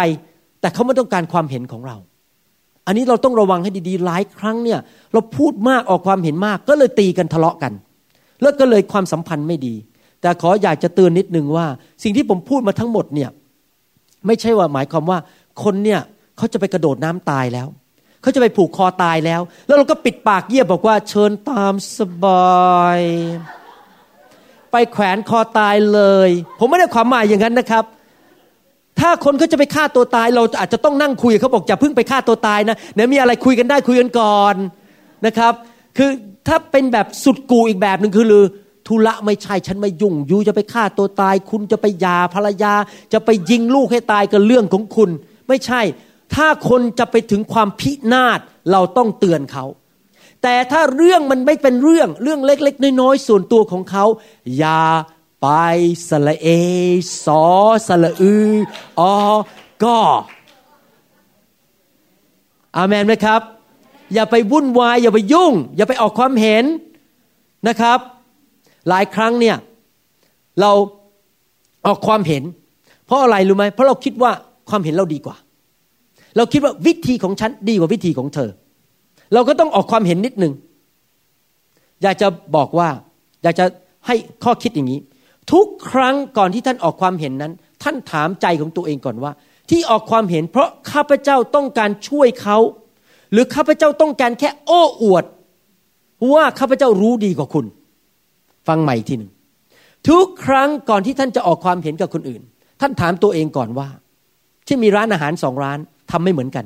แต่เขาไม่ต้องการความเห็นของเราอันนี้เราต้องระวังให้ดีๆหลายครั้งเนี่ยเราพูดมากออกความเห็นมากก็เลยตีกันทะเลาะกันแล้วก็เลยความสัมพันธ์ไม่ดีแต่ขออยากจะเตือนนิดนึงว่าสิ่งที่ผมพูดมาทั้งหมดเนี่ยไม่ใช่ว่าหมายความว่าคนเนี่ยเขาจะไปกระโดดน้ำตายแล้วเขาจะไปผูกคอตายแล้วแล้วเราก็ปิดปากเยียบบอกว่าเชิญตามสบายไปแขวนคอตายเลยผมไม่ได้ความหมายอย่างนั้นนะครับถ้าคนเขาจะไปฆ่าตัวตายเราอาจจะต้องนั่งคุยเขาบอกอย่าเพิ่งไปฆ่าตัวตายนะเดี๋ยวมีอะไรคุยกันได้คุยกันก่อนนะครับคือถ้าเป็นแบบสุดกูอีกแบบนึงคือธุระไม่ใช่ฉันไม่ยุ่งยูจะไปฆ่าตัวตายคุณจะไปหย่าภรรยาจะไปยิงลูกให้ตายก็เรื่องของคุณไม่ใช่ถ้าคนจะไปถึงความพินาศเราต้องเตือนเขาแต่ถ้าเรื่องมันไม่เป็นเรื่องเล็กๆน้อยๆส่วนตัวของเขาอย่าไปสละเอสอสละอืออ๋อก็อาเมนไหมครับอย่าไปวุ่นวายอย่าไปยุ่งอย่าไปออกความเห็นนะครับหลายครั้งเนี่ยเราออกความเห็นเพราะอะไรรู้ไหมเพราะเราคิดว่าความเห็นเราดีกว่าเราคิดว่าวิธีของฉันดีกว่าวิธีของเธอเราก็ต้องออกความเห็นนิดนึงอยากจะบอกว่าอยากจะให้ข้อคิดอย่างนี้ทุกครั้งก่อนที่ท่านออกความเห็นนั้นท่านถามใจของตัวเองก่อนว่าที่ออกความเห็นเพราะข้าพเจ้าต้องการช่วยเขาหรือข้าพเจ้าต้องการแค่โอ้อวดว่าข้าพเจ้ารู้ดีกว่าคุณฟังใหม่ทีหนึ่งทุกครั้งก่อนที่ท่านจะออกความเห็นกับคนอื่นท่านถามตัวเองก่อนว่าที่มีร้านอาหาร2ร้านทำไม่เหมือนกัน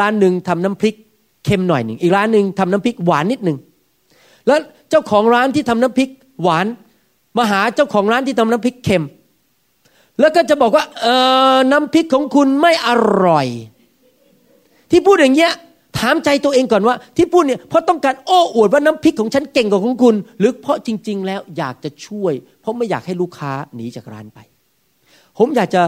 ร้านนึงทำน้ำพริกเค็มหน่อยนึงอีกร้านนึงทำน้ำพริกหวานนิดนึงแล้วเจ้าของร้านที่ทำน้ำพริกหวานมาหาเจ้าของร้านที่ทำน้ำพริกเค็ม แล้วก็จะบอกว่าน้ำพริกของคุณไม่อร่อยที่พูดอย่างเงี้ยถามใจตัวเองก่อนว่าที่พูดเนี่ยเพราะต้องการโอ้อวดว่าน้ำพริกของฉันเก่งกว่าของคุณหรือเพราะจริงๆแล้วอยากจะช่วยเพราะไม่อยากให้ลูกค้าหนีจากร้านไปผมอยากจะ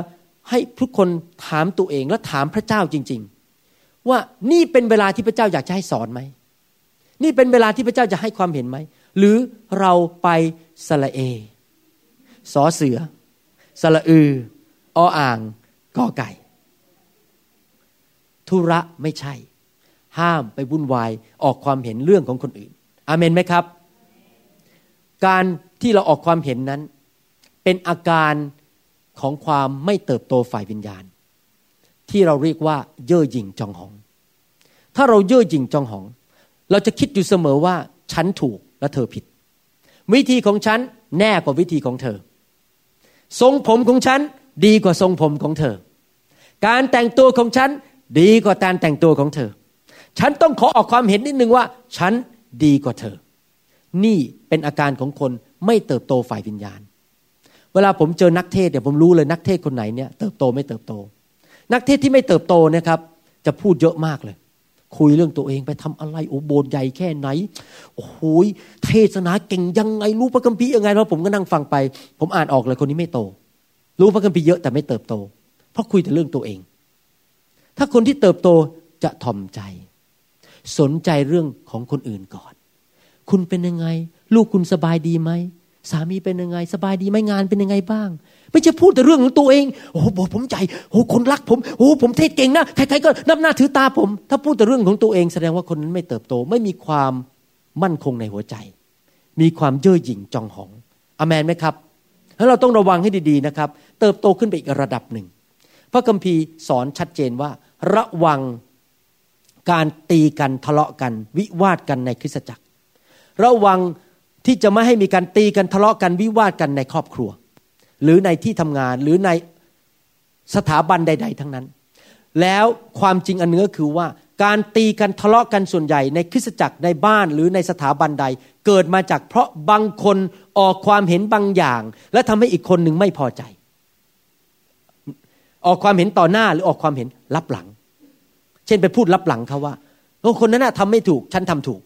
ให้ทุกคนถามตัวเองและถามพระเจ้าจริงๆว่านี่เป็นเวลาที่พระเจ้าอยากจะให้สอนไหมนี่เป็นเวลาที่พระเจ้าจะให้ความเห็นไหมหรือเราไปสระเอสอเสือสระอืออ่างกอไก่ธุระไม่ใช่ห้ามไปวุ่นวายออกความเห็นเรื่องของคนอื่นอาเมนไหมครับการที่เราออกความเห็นนั้นเป็นอาการของความไม่เติบโตฝ่ายวิญญาณที่เราเรียกว่าเย่อหยิ่งจองหองถ้าเราเย่อหยิ่งจองหองเราจะคิดอยู่เสมอว่าฉันถูกและเธอผิดวิธีของฉันแน่กว่าวิธีของเธอทรงผมของฉันดีกว่าทรงผมของเธอการแต่งตัวของฉันดีกว่าการแต่งตัวของเธอฉันต้องขอออกความเห็นนิดนึงว่าฉันดีกว่าเธอนี่เป็นอาการของคนไม่เติบโตฝ่ายวิญญาณเวลาผมเจอนักเทศเนี่ยผมรู้เลยนักเทศคนไหนเนี่ยเติบโตไม่เติบโตนักเทศที่ไม่เติบโตนะครับจะพูดเยอะมากเลยคุยเรื่องตัวเองไปทำอะไรโอ้โบสถ์ใหญ่แค่ไหนโอ้โหเทศนาเก่งยังไงรู้พระคัมภีร์ยังไงแล้วผมก็นั่งฟังไปผมอ่านออกเลยคนนี้ไม่โตรู้พระคัมภีร์เยอะแต่ไม่เติบโตเพราะคุยแต่เรื่องตัวเองถ้าคนที่เติบโตจะถ่อมใจสนใจเรื่องของคนอื่นก่อนคุณเป็นยังไงลูกคุณสบายดีไหมสามีเป็นยังไงสบายดีไหมงานเป็นยังไงบ้างไม่ใช่พูดแต่เรื่องของตัวเองโอ้โหผมใจโอ้คนรักผมโอ้ผมเทศเก่งนะใครๆก็นับหน้าถือตาผมถ้าพูดแต่เรื่องของตัวเองแสดงว่าคนนั้นไม่เติบโตไม่มีความมั่นคงในหัวใจมีความเย่อหยิ่งจองหองอาเมนไหมครับแล้วเราต้องระวังให้ดีๆนะครับเติบโตขึ้นไปอีกระดับหนึ่งพระคัมภีร์สอนชัดเจนว่าระวังการตีกันทะเลาะกันวิวาทกันในคริสตจักรระวังที่จะไม่ให้มีการตีกันทะเลาะกันวิวาทกันในครอบครัวหรือในที่ทำงานหรือในสถาบันใดๆทั้งนั้นแล้วความจริงอันนึงก็คือว่าการตีกันทะเลาะกันส่วนใหญ่ในคริสตจักรในบ้านหรือในสถาบันใดเกิดมาจากเพราะบางคนออกความเห็นบางอย่างและทำให้อีกคนนึงไม่พอใจออกความเห็นต่อหน้าหรือออกความเห็นลับหลังเช่นไปพูดลับหลังเขาว่าโอ้คนนั้นน่ะทำไม่ถูกฉันทำถูก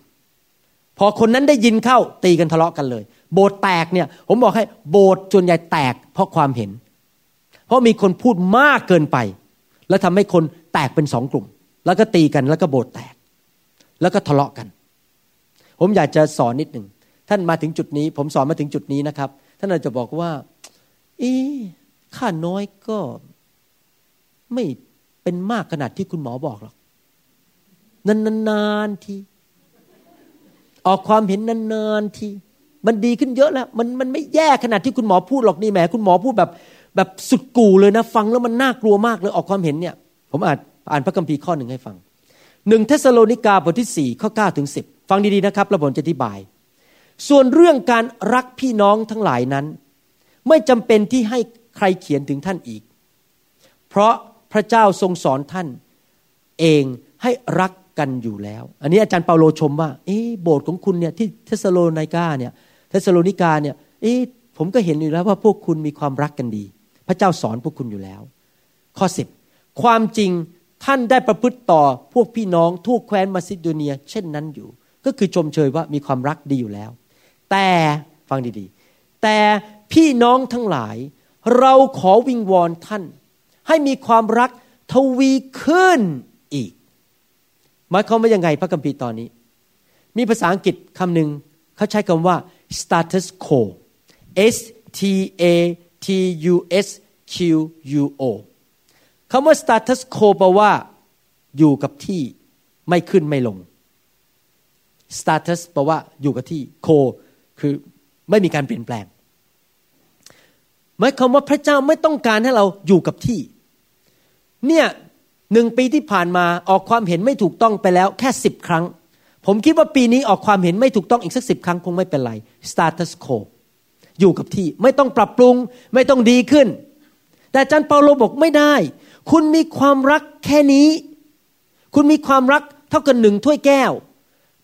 พอคนนั้นได้ยินเข้าตีกันทะเลาะกันเลยโบสถ์แตกเนี่ยผมบอกให้โบสถ์ส่วนใหญ่แตกเพราะความเห็นเพราะมีคนพูดมากเกินไปแล้วทำให้คนแตกเป็นสองกลุ่มแล้วก็ตีกันแล้วก็โบสถ์แตกแล้วก็ทะเลาะกันผมอยากจะสอนนิดหนึ่งท่านมาถึงจุดนี้ผมสอนมาถึงจุดนี้นะครับท่านอาจจะบอกว่าข้าน้อยก็ไม่เป็นมากขนาดที่คุณหมอบอกหรอกนานๆทีออกความเห็นนานๆทีมันดีขึ้นเยอะแล้วมันไม่แย่ขนาดที่คุณหมอพูดหรอกนี่แหมคุณหมอพูดแบบสุดกู่เลยนะฟังแล้วมันน่ากลัวมากเลยออกความเห็นเนี่ยผมอ่านพระคัมภีร์ข้อหนึ่งให้ฟัง1เธสะโลนิกาบทที่4ข้อ9ถึง10ฟังดีๆนะครับแล้วผมจะอธิบายส่วนเรื่องการรักพี่น้องทั้งหลายนั้นไม่จำเป็นที่ให้ใครเขียนถึงท่านอีกเพราะพระเจ้าทรงสอนท่านเองให้รักกันอยู่แล้วอันนี้อาจารย์เปาโลชมว่าโบสถ์ของคุณเนี่ยที่เทสะโลนิกาเนี่ยผมก็เห็นอยู่แล้วว่าพวกคุณมีความรักกันดีพระเจ้าสอนพวกคุณอยู่แล้วข้อ10ความจริงท่านได้ประพฤติต่อพวกพี่น้องทั่วแคว้นมาซิโดเนียเช่นนั้นอยู่ก็คือชมเชยว่ามีความรักดีอยู่แล้วแต่ฟังดีๆแต่พี่น้องทั้งหลายเราขอวิงวอนท่านให้มีความรักทวีขึ้นอีกหมายความว่ายังไงพระคัมภีร์ตอนนี้มีภาษาอังกฤษคำหนึ่งเขาใช้คำว่า status quo status quo คำว่า status quo แปลว่าอยู่กับที่ไม่ขึ้นไม่ลง status แปลว่าอยู่กับที่ quo คือไม่มีการเปลี่ยนแปลงหมายความว่าพระเจ้าไม่ต้องการให้เราอยู่กับที่เนี่ย1ปีที่ผ่านมาออกความเห็นไม่ถูกต้องไปแล้วแค่10ครั้งผมคิดว่าปีนี้ออกความเห็นไม่ถูกต้องอีกสัก10ครั้งคงไม่เป็นไร status quo อยู่กับที่ไม่ต้องปรับปรุงไม่ต้องดีขึ้นแต่อาจารย์เปาโลบอกไม่ได้คุณมีความรักแค่นี้คุณมีความรักเท่ากับ1ถ้วยแก้ว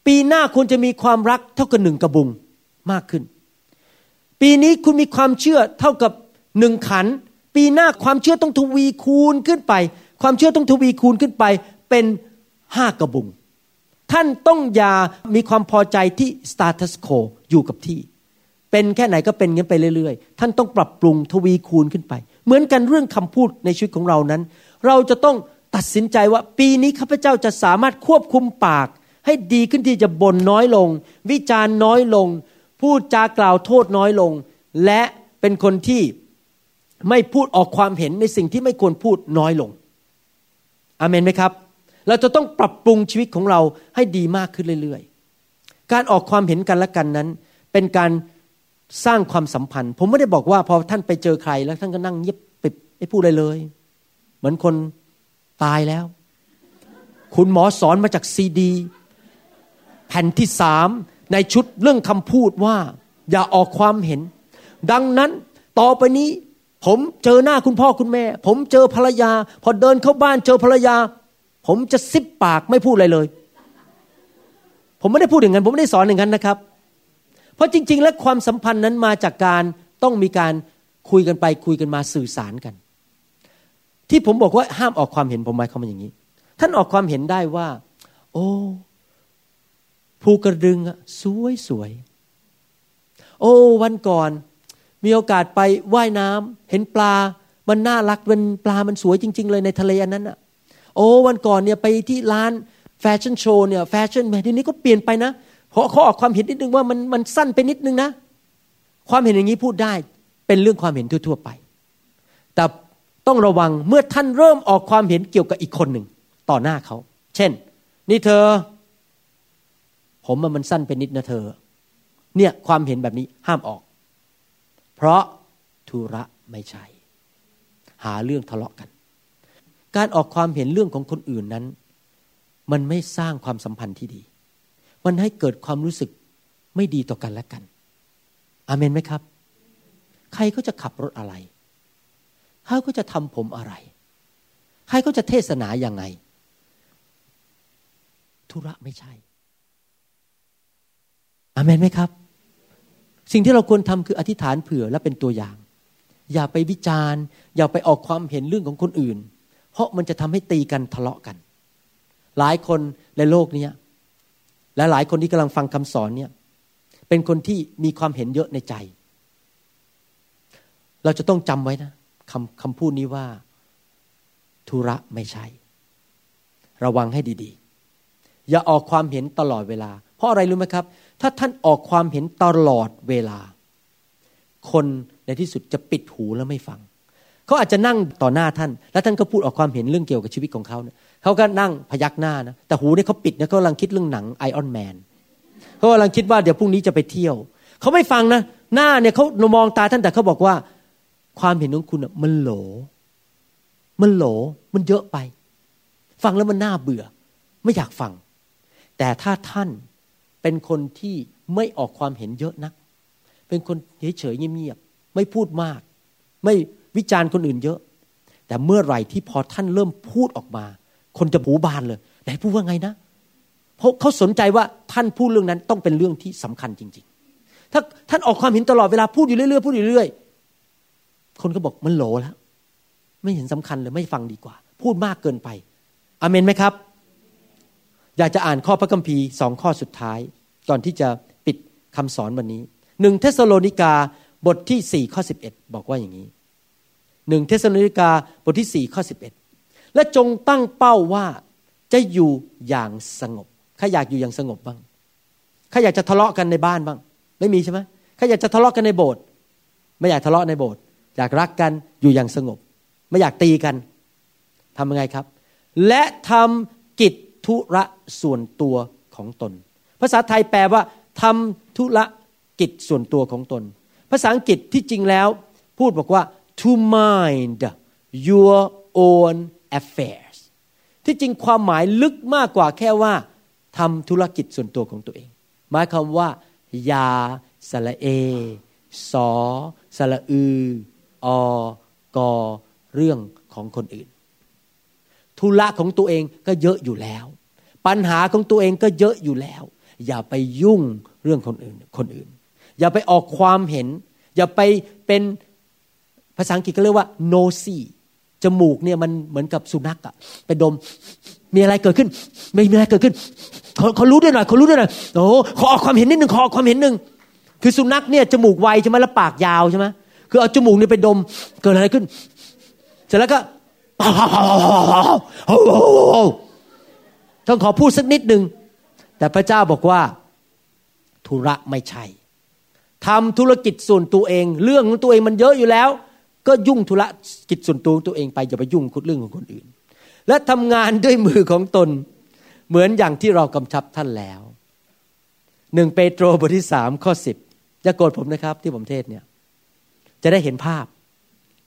ปีหน้าคุณจะมีความรักเท่ากับ1กระบุงมากขึ้นปีนี้คุณมีความเชื่อเท่ากับ1ขัน ปีหน้าความเชื่อต้องทวีคูณขึ้นไปความเชื่อต้องทวีคูณขึ้นไปเป็น5กระบุงท่านต้องอย่ามีความพอใจที่ status quo อยู่กับที่เป็นแค่ไหนก็เป็นงั้นไปเรื่อยๆท่านต้องปรับปรุงทวีคูณขึ้นไปเหมือนกันเรื่องคำพูดในชีวิตของเรานั้นเราจะต้องตัดสินใจว่าปีนี้ข้าพเจ้าจะสามารถควบคุมปากให้ดีขึ้นที่จะบ่นน้อยลงวิจารณ์น้อยลงพูดจากล่าวโทษน้อยลงและเป็นคนที่ไม่พูดออกความเห็นในสิ่งที่ไม่ควรพูดน้อยลงอาเมนไหมครับเราจะต้องปรับปรุงชีวิตของเราให้ดีมากขึ้นเรื่อยๆการออกความเห็นกันและกันนั้นเป็นการสร้างความสัมพันธ์ผมไม่ได้บอกว่าพอท่านไปเจอใครแล้วท่านก็นั่งเงียบปิบไม่พูดอะไรเลยเหมือนคนตายแล้วคุณหมอสอนมาจากซีดีแผ่นที่3ในชุดเรื่องคำพูดว่าอย่าออกความเห็นดังนั้นต่อไปนี้ผมเจอหน้าคุณพ่อคุณแม่ผมเจอภรรยาพอเดินเข้าบ้านเจอภรรยาผมจะซิบปากไม่พูดอะไรเลยผมไม่ได้พูดอย่างนั้นผมไม่ได้สอนอย่างนั้นนะครับเพราะจริงๆแล้วความสัมพันธ์นั้นมาจากการต้องมีการคุยกันไปคุยกันมาสื่อสารกันที่ผมบอกว่าห้ามออกความเห็นผมหมายความว่าอย่างนี้ท่านออกความเห็นได้ว่าโอ้ภูกระดึงอะสวยๆโอ้วันก่อนมีโอกาสไปว่ายน้ำเห็นปลามันน่ารักมันปลามันสวยจริงๆเลยในทะเลอันนั้นอะโอ้วันก่อนเนี่ยไปที่ร้านแฟชั่นโชว์เนี่ยแฟชั่นทีนี้ก็เปลี่ยนไปนะเพราะเขาออกความเห็นนิดนึงว่ามันสั้นไปนิดนึงนะความเห็นอย่างนี้พูดได้เป็นเรื่องความเห็นทั่วๆไปแต่ต้องระวังเมื่อท่านเริ่มออกความเห็นเกี่ยวกับอีกคนหนึ่งต่อหน้าเขาเช่นนี่เธอผมมันสั้นไปนิดนะเธอเนี่ยความเห็นแบบนี้ห้ามออกเพราะธุระไม่ใช่หาเรื่องทะเลาะกันการออกความเห็นเรื่องของคนอื่นนั้นมันไม่สร้างความสัมพันธ์ที่ดีมันให้เกิดความรู้สึกไม่ดีต่อกันและกันอาเมนไหมครับใครเขาจะขับรถอะไรเขาก็จะทำผมอะไรใครเขาจะเทศนาอย่างไงธุระไม่ใช่อาเมนไหมครับสิ่งที่เราควรทำคืออธิษฐานเผื่อและเป็นตัวอย่างอย่าไปวิจารณ์อย่าไปออกความเห็นเรื่องของคนอื่นเพราะมันจะทำให้ตีกันทะเลาะกันหลายคนในโลกนี้และหลายคนที่กำลังฟังคำสอนเนี่ยเป็นคนที่มีความเห็นเยอะในใจเราจะต้องจำไว้นะคำพูดนี้ว่าธุระไม่ใช่ระวังให้ดีๆอย่าออกความเห็นตลอดเวลาเพราะอะไรรู้ไหมครับถ้าท่านออกความเห็นตลอดเวลาคนในที่สุดจะปิดหูแล้วไม่ฟังเขาอาจจะนั่งต่อหน้าท่านแล้วท่านก็พูดออกความเห็นเรื่องเกี่ยวกับชีวิตของเขาเนี่ยเขาก็นั่งพยักหน้านะแต่หูเนี่ยเขาปิดนะเขากำลังคิดเรื่องหนังไอออนแมนเขากำลังคิดว่าเดี๋ยวพรุ่งนี้จะไปเที่ยวเขาไม่ฟังนะหน้าเนี่ยเขามองตาท่านแต่เขาบอกว่าความเห็นของคุณอ่ะมันโหลมันเยอะไปฟังแล้วมันน่าเบื่อไม่อยากฟังแต่ถ้าท่านเป็นคนที่ไม่ออกความเห็นเยอะนักเป็นคนเฉยๆเงียบๆไม่พูดมากไม่วิจารณ์คนอื่นเยอะแต่เมื่อไหร่ที่พอท่านเริ่มพูดออกมาคนจะหูบานเลยไหนพูดว่าไงนะเพราะเขาสนใจว่าท่านพูดเรื่องนั้นต้องเป็นเรื่องที่สำคัญจริงๆถ้าท่านออกความเห็นตลอดเวลาพูดอยู่เรื่อยๆพูดอยู่เรื่อยคนก็บอกมันโหลแล้วไม่เห็นสำคัญเลยไม่ฟังดีกว่าพูดมากเกินไปอาเมนไหมครับอยากจะอ่านข้อพระคัมภีร์2ข้อสุดท้ายก่อนที่จะปิดคำสอนวันนี้1เธสะโลนิกาบทที่4ข้อ11บอกว่าอย่างนี้1เธสะโลนิกาบทที่4ข้อ11และจงตั้งเป้าว่าจะอยู่อย่างสงบใครอยากอยู่อย่างสงบบ้างใครอยากจะทะเลาะกันในบ้านบ้างไม่มีใช่ไหมใครอยากจะทะเลาะกันในโบสถ์ไม่อยากทะเลาะในโบสถ์อยากรักกันอยู่อย่างสงบไม่อยากตีกันทำยังไงครับและทำกิจธุระส่วนตัวของตนภาษาไทยแปลว่าทำธุระกิจส่วนตัวของตนภาษาอังกฤษที่จริงแล้วพูดบอกว่า to mind your own affairs ที่จริงความหมายลึกมากกว่าแค่ว่าทำธุรกิจส่วนตัวของตัวเองหมายความว่าอย่าสระเอสอสระอืออกอเรื่องของคนอื่นธุระของตัวเองก็เยอะอยู่แล้วปัญหาของตัวเองก็เยอะอยู่แล้วอย่าไปยุ่งเรื่องคนอื่นอย่าไปออกความเห็นอย่าไปเป็น ภาษาอังกฤษก็เรียกว่า nosy จมูกเนี่ยมันเหมือนกับสุนัขอะไปดมมีอะไรเกิดขึ้นไม่มีอะไรเกิดขึ้นเขารู้ด้วยหน่อยเขารู้ด้วยหน่อยโอ้ขอออกความเห็นนิดนึงขอออกความเห็นนึงคือสุนัขเนี่ยจมูกไวใช่ไหมแล้วปากยาวใช่ไหมคือเอาจมูกเนี่ยไปดมเกิดอะไรขึ้นเสร็จแล้วก็ต้องขอพูดสักนิดนึงแต่พระเจ้าบอกว่าธุระไม่ใช่ทำธุรกิจส่วนตัวเองเรื่องของตัวเองมันเยอะอยู่แล้วก็ยุ่งธุรกิจส่วนตัวของตัวเองไปอย่าไปยุ่งเรื่องของคนอื่นและทำงานด้วยมือของตนเหมือนอย่างที่เรากำชับท่านแล้ว1เปโตรบทที่3ข้อ10อย่าโกรธผมนะครับที่ผมเทศเนี่ยจะได้เห็นภาพ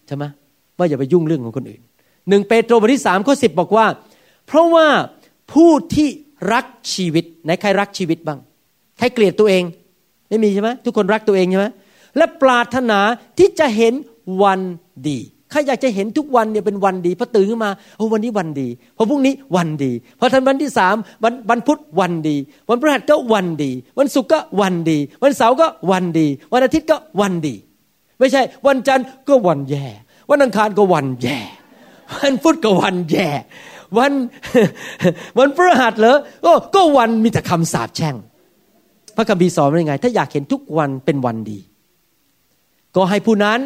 ใช่ไหมว่าอย่าไปยุ่งเรื่องของคนอื่น1เปโตรบทที่3ข้อ10บอกว่าเพราะว่าผู้ที่รักชีวิตไหนใครรักชีวิตบ้างใครเกลียดตัวเองไม่มีใช่ไหมทุกคนรักตัวเองใช่ไหมและปรารถนาที่จะเห็นวันดีใครอยากจะเห็นทุกวันเนี่ยเป็นวันดีพอตื่นขึ้นมาโอ้วันนี้วันดีพอพรุ่งนี้วันดีพอทันวันที่3วันพุธวันดีวันพฤหัสก็วันดีวันศุกร์ก็วันดีวันเสาร์ก็วันดีวันอาทิตย์ก็วันดีไม่ใช่วันจันทร์ก็วันแย่วันอังคารก็วันแย่วันพุธก็วันแย่วันพฤหัสเหรอก็วันมีแต่คำสาปแช่งพระคัมภีร์สอนว่ายังไงถ้าอยากเห็นทุกวันเป็นวันดีก็ให้ผู้นั้น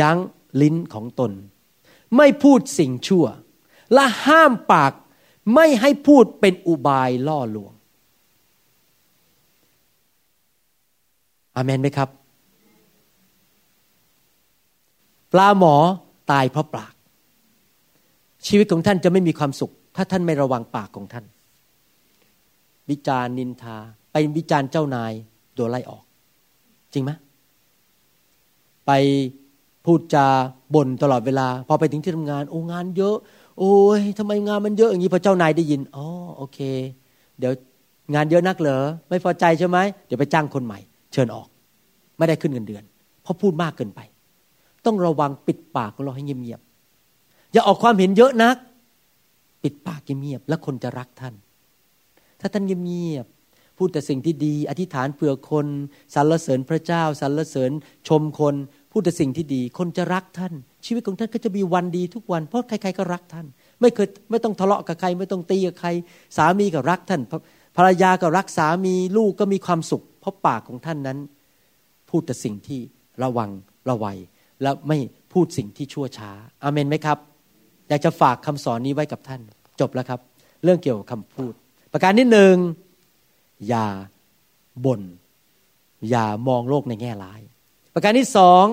ยั้งลิ้นของตนไม่พูดสิ่งชั่วและห้ามปากไม่ให้พูดเป็นอุบายล่อลวงอาเมนไหมครับปลาหมอตายเพราะปากชีวิตของท่านจะไม่มีความสุขถ้าท่านไม่ระวังปากของท่านวิจารณ์นินทาไปวิจารณ์เจ้านายโดนไล่ออกจริงไหมไปพูดจาบ่นตลอดเวลาพอไปถึงที่ทำงานโอ้งานเยอะโอ้ยทำไมงานมันเยอะอย่างนี้พอเจ้านายได้ยินอ๋อโอเคเดี๋ยวงานเยอะนักเหรอไม่พอใจใช่ไหมเดี๋ยวไปจ้างคนใหม่เชิญออกไม่ได้ขึ้นเงินเดือนเพราะพูดมากเกินไปต้องระวังปิดปากของเราให้เงียบๆอย่าออกความเห็นเยอะนักปิดปากเงียบๆแล้วคนจะรักท่านถ้าท่านเงียบๆพูดแต่สิ่งที่ดีอธิษฐานเผื่อคนสรรเสริญพระเจ้าสรรเสริญชมคนพูดแต่สิ่งที่ดีคนจะรักท่านชีวิตของท่านก็จะมีวันดีทุกวันเพราะใครๆก็รักท่านไม่ต้องทะเลาะกับใครไม่ต้องตีกับใครสามีก็รักท่านภรรยาก็รักสามีลูกก็มีความสุขเพราะปากของท่านนั้นพูดแต่สิ่งที่ระวังระไวและไม่พูดสิ่งที่ชั่วช้าอาเมนไหมครับอยากจะฝากคำสอนนี้ไว้กับท่านจบแล้วครับเรื่องเกี่ยวกับคำพูดประการที่หนึ่งอย่าบ่นอย่ามองโลกในแง่ร้ายประการที่สอง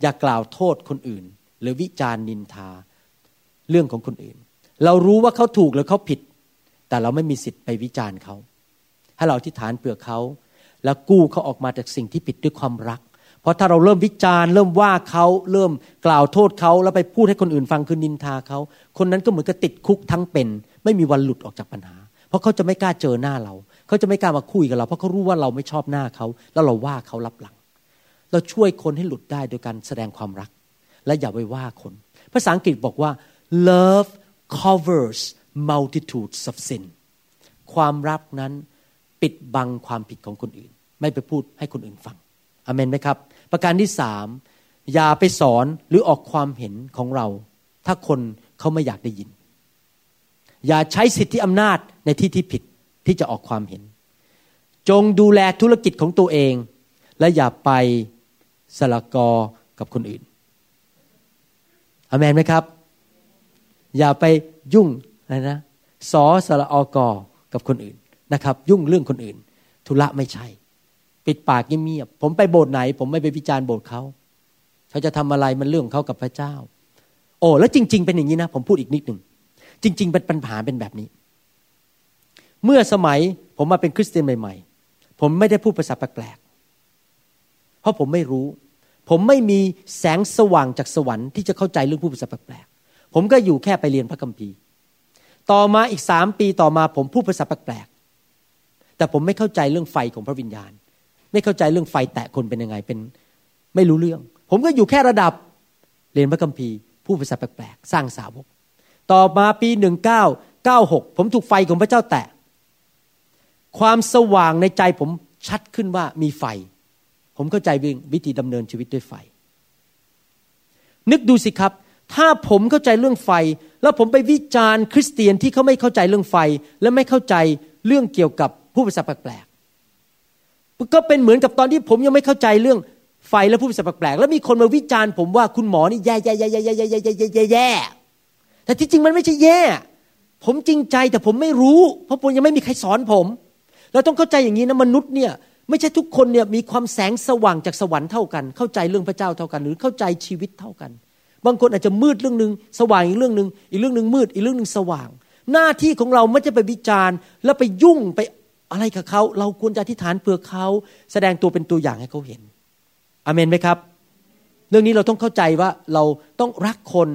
อย่ากล่าวโทษคนอื่นหรือวิจารณ์นินทาเรื่องของคนอื่นเรารู้ว่าเขาถูกหรือเขาผิดแต่เราไม่มีสิทธิ์ไปวิจารณ์เขาให้เราอธิษฐานเผื่อเขาแล้วกู้เขาออกมาจากสิ่งที่ผิดด้วยความรักเพราะถ้าเราเริ่มวิจารณ์เริ่มว่าเขาเริ่มกล่าวโทษเขาแล้วไปพูดให้คนอื่นฟังคือนินทาเขาคนนั้นก็เหมือนกับติดคุกทั้งเป็นไม่มีวันหลุดออกจากปัญหาเพราะเขาจะไม่กล้าเจอหน้าเราเขาจะไม่กล้ามาคุยกับเราเพราะเขารู้ว่าเราไม่ชอบหน้าเขาแล้วเราว่าเขาลับหลังเราช่วยคนให้หลุดได้โดยการแสดงความรักและอย่าไปว่าคนภาษาอังกฤษบอกว่า love covers multitudes of sin ความรักนั้นปิดบังความผิดของคนอื่นไม่ไปพูดให้คนอื่นฟังอาเมนไหมครับประการที่3อย่าไปสอนหรือออกความเห็นของเราถ้าคนเขาไม่อยากได้ยินอย่าใช้สิทธิอำนาจในที่ที่ผิดที่จะออกความเห็นจงดูแลธุรกิจของตัวเองและอย่าไปสละกอกับคนอื่นอาเมนไหมครับอย่าไปยุ่งอะไรนะสอสละอกอกับคนอื่นนะครับยุ่งเรื่องคนอื่นธุระไม่ใช่ปิดปากเงียบๆผมไปโบสถ์ไหนผมไม่ไปวิจารณ์โบสถ์เขาจะทำอะไรมันเรื่องของเขากับพระเจ้าโอ้แล้วจริงๆเป็นอย่างนี้นะผมพูดอีกนิดนึงจริงๆเป็นปัญหาเป็นแบบนี้เมื่อสมัยผมมาเป็นคริสเตียนใหม่ๆผมไม่ได้พูดภาษาแปลกเพราะผมไม่รู้ผมไม่มีแสงสว่างจากสวรรค์ที่จะเข้าใจเรื่องผู้พูดภาษาแปลกๆผมก็อยู่แค่ไปเรียนพระคัมภีร์ต่อมาอีก3 ปีต่อมาผมพูดภาษาแปลกๆแต่ผมไม่เข้าใจเรื่องไฟของพระวิญญาณไม่เข้าใจเรื่องไฟแตะคนเป็นยังไงเป็นไม่รู้เรื่องผมก็อยู่แค่ระดับเรียนพระคัมภีร์พูดภาษาแปลกๆสร้างสาวกต่อมาปี1996ผมถูกไฟของพระเจ้าแตะความสว่างในใจผมชัดขึ้นว่ามีไฟผมเข้าใจวิธีดำเนินชีวิตด้วยไฟ นึกดูสิครับถ้าผมเข้าใจเรื่องไฟแล้วผมไปวิจารณ์คริสเตียนที่เขาไม่เข้าใจเรื่องไฟและไม่เข้าใจเรื่องเกี่ยวกับผู้ประสาแปลกๆก็เป็นเหมือนกับตอนที่ผมยังไม่เข้าใจเรื่องไฟและผู้ประสาแปลกๆแล้วมีคนมาวิจารณ์ผมว่าคุณหมอนี่แย่ๆๆๆๆๆๆๆแต่ที่จริงมันไม่ใช่แย่ผมจริงใจแต่ผมไม่รู้เพราะผมยังไม่มีใครสอนผมเราต้องเข้าใจอย่างนี้นะมนุษย์เนี่ยไม่ใช่ทุกคนเนี่ยมีความแสงสว่างจากสวรรค์เท่ากันเข้าใจเรื่องพระเจ้าเท่ากันหรือเข้าใจชีวิตเท่ากันบางคนอาจจะมืดเรื่องนึงสว่างอีกเรื่องนึงอีกเรื่องนึงมืดอีกเรื่องนึงสว่างหน้าที่ของเราไม่ใช่ไปวิจารณ์แล้วไปยุ่งไปอะไรกับเขาเราควรจะอธิษฐานเพื่อเขาแสดงตัวเป็นตัวอย่างให้เขาเห็นอาเมนไหมครับเรื่องนี้เราต้องเข้าใจว่าเราต้องรักคน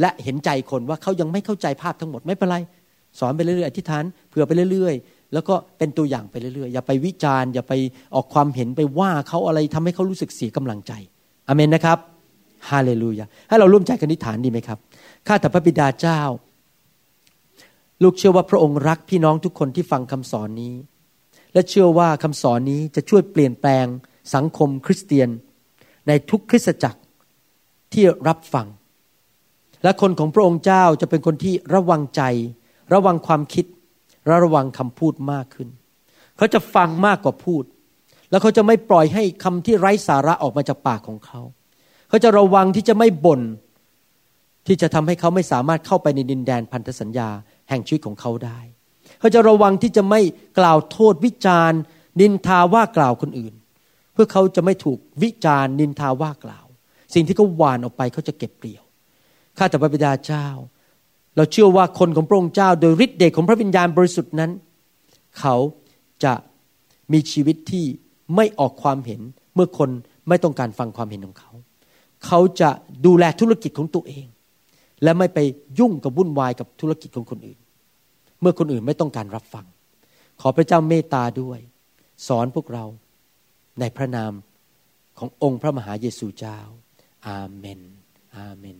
และเห็นใจคนว่าเขายังไม่เข้าใจภาพทั้งหมดไม่เป็นไรสอนไปเรื่อยๆอธิษฐานเผื่อไปเรื่อยๆแล้วก็เป็นตัวอย่างไปเรื่อยๆอย่าไปวิจารณ์อย่าไปออกความเห็นไปว่าเขาอะไรทำให้เขารู้สึกเสียกำลังใจอาเมนนะครับฮาเลลูยาให้เราร่วมใจกันอธิษฐานดีไหมครับข้าแต่พระบิดาเจ้าลูกเชื่อว่าพระองค์รักพี่น้องทุกคนที่ฟังคำสอนนี้และเชื่อว่าคำสอนนี้จะช่วยเปลี่ยนแปลงสังคมคริสเตียนในทุกคริสตจักรที่รับฟังและคนของพระองค์เจ้าจะเป็นคนที่ระวังใจระวังความคิดและระวังคำพูดมากขึ้นเขาจะฟังมากกว่าพูดและเขาจะไม่ปล่อยให้คำที่ไร้สาระออกมาจากปากของเขาเขาจะระวังที่จะไม่บ่นที่จะทำให้เขาไม่สามารถเข้าไปในดินแดนพันธสัญญาแห่งชีวิตของเขาได้เขาจะระวังที่จะไม่กล่าวโทษวิจารณ์นินทาว่ากล่าวคนอื่นเพื่อเขาจะไม่ถูกวิจารณ์นินทาว่ากล่าวสิ่งที่เขาหว่านออกไปเขาจะเก็บเกี่ยวข้าแต่พระบิดาเจ้าเราเชื่อว่าคนของพระองค์เจ้าโดยฤทธิ์เดชของพระวิญญาณบริสุทธิ์นั้นเขาจะมีชีวิตที่ไม่ออกความเห็นเมื่อคนไม่ต้องการฟังความเห็นของเขาเขาจะดูแลธุรกิจของตัวเองและไม่ไปยุ่งกับวุ่นวายกับธุรกิจของคนอื่นเมื่อคนอื่นไม่ต้องการรับฟังขอพระเจ้าเมตตาด้วยสอนพวกเราในพระนามขององค์พระมหาเยซูเจ้าอาเมนอาเมน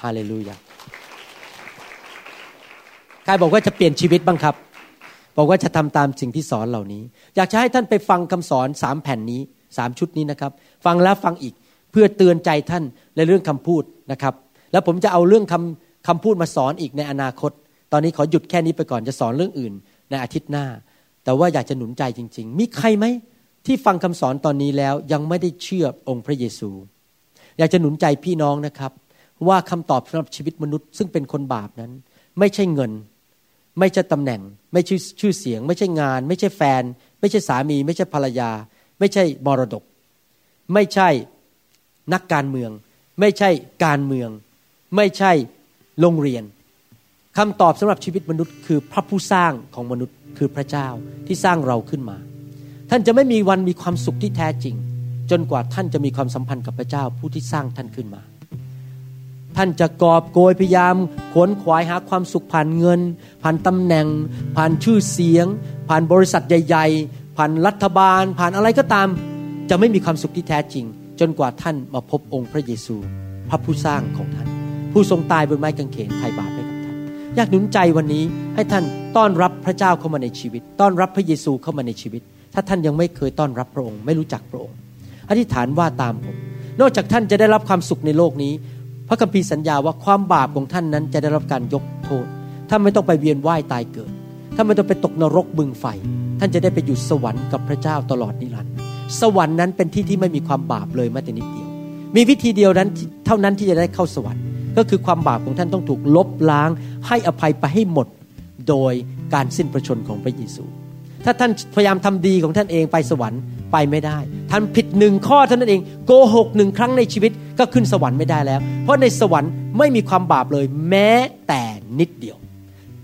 ฮาเลลูยาใครบอกว่าจะเปลี่ยนชีวิตบ้างครับบอกว่าจะทำตามสิ่งที่สอนเหล่านี้อยากจะให้ท่านไปฟังคำสอน3แผ่นนี้3ชุดนี้นะครับฟังแล้วฟังอีกเพื่อเตือนใจท่านในเรื่องคำพูดนะครับแล้วผมจะเอาเรื่องคำพูดมาสอนอีกในอนาคตตอนนี้ขอหยุดแค่นี้ไปก่อนจะสอนเรื่องอื่นในอาทิตย์หน้าแต่ว่าอยากจะหนุนใจจริงๆมีใครไหมที่ฟังคำสอนตอนนี้แล้วยังไม่ได้เชื่อองค์พระเยซูอยากจะหนุนใจพี่น้องนะครับว่าคำตอบสำหรับชีวิตมนุษย์ซึ่งเป็นคนบาปนั้นไม่ใช่เงินไม่ใช่ตำแหน่งไม่ใช่ชื่อเสียงไม่ใช่งานไม่ใช่แฟนไม่ใช่สามีไม่ใช่ภรรยาไม่ใช่มรดกไม่ใช่นักการเมืองไม่ใช่การเมืองไม่ใช่โรงเรียนคำตอบสำหรับชีวิตมนุษย์คือพระผู้สร้างของมนุษย์คือพระเจ้าที่สร้างเราขึ้นมาท่านจะไม่มีวันมีความสุขที่แท้จริงจนกว่าท่านจะมีความสัมพันธ์กับพระเจ้าผู้ที่สร้างท่านขึ้นมาท่านจะกอบโกยพยายามขวนขวายหาความสุขผ่านเงินผ่านตำแหน่งผ่านชื่อเสียงผ่านบริษัทใหญ่ๆผ่านรัฐบาลผ่านอะไรก็ตามจะไม่มีความสุขที่แท้จริงจนกว่าท่านมาพบองค์พระเยซูพระผู้สร้างของท่านผู้ทรงตายบนไม้กางเขนไถ่บาปให้กับท่านอยากหนุนใจวันนี้ให้ท่านต้อนรับพระเจ้าเข้ามาในชีวิตต้อนรับพระเยซูเข้ามาในชีวิตถ้าท่านยังไม่เคยต้อนรับพระองค์ไม่รู้จักพระองค์อธิษฐานว่าตามผมนอกจากท่านจะได้รับความสุขในโลกนี้พระคัมภีร์สัญญาว่าความบาปของท่านนั้นจะได้รับการยกโทษท่านไม่ต้องไปเวียนว่ายตายเกิดท่านไม่ต้องไปตกนรกบึงไฟท่านจะได้ไปอยู่สวรรค์กับพระเจ้าตลอดนิรันดร์สวรรค์นั้นเป็นที่ที่ไม่มีความบาปเลยแม้แต่นิดเดียวมีวิธีเดียวนั้นเท่านั้นที่จะได้เข้าสวรรค์ก็คือความบาปของท่านต้องถูกลบล้างให้อภัยไปให้หมดโดยการสิ้นพระชนม์ของพระเยซูถ้าท่านพยายามทำดีของท่านเองไปสวรรค์ไปไม่ได้ท่านผิด1ข้อเท่านั้นเองโกหก1ครั้งในชีวิตก็ขึ้นสวรรค์ไม่ได้แล้วเพราะในสวรรค์ไม่มีความบาปเลยแม้แต่นิดเดียว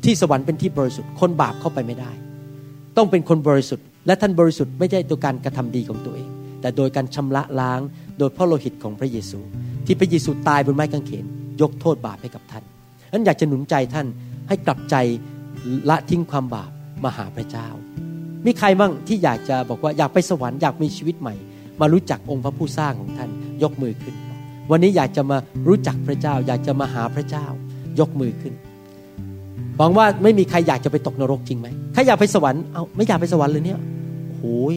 ที่สวรรค์เป็นที่บริสุทธิ์คนบาปเข้าไปไม่ได้ต้องเป็นคนบริสุทธิ์และท่านบริสุทธิ์ไม่ใช่โดยการกระทำดีของตัวเองแต่โดยการชำระล้างโดยพระโลหิตของพระเยซูที่พระเยซูตายบนไม้กางเขนยกโทษบาปให้กับท่านฉันอยากจะหนุนใจท่านให้กลับใจละทิ้งความบาปมาหาพระเจ้ามีใครบ้างที่อยากจะบอกว่าอยากไปสวรรค์อยากมีชีวิตใหม่มารู้จักองค์พระผู้สร้างของท่านยกมือขึ้นวันนี้อยากจะมารู้จักพระเจ้าอยากจะมาหาพระเจ้ายกมือขึ้นหวังว่าไม่มีใครอยากจะไปตกนรกจริงไหมใครอยากไปสวรรค์เอาไม่อยากไปสวรรค์เลยเนี่ยโอ้ย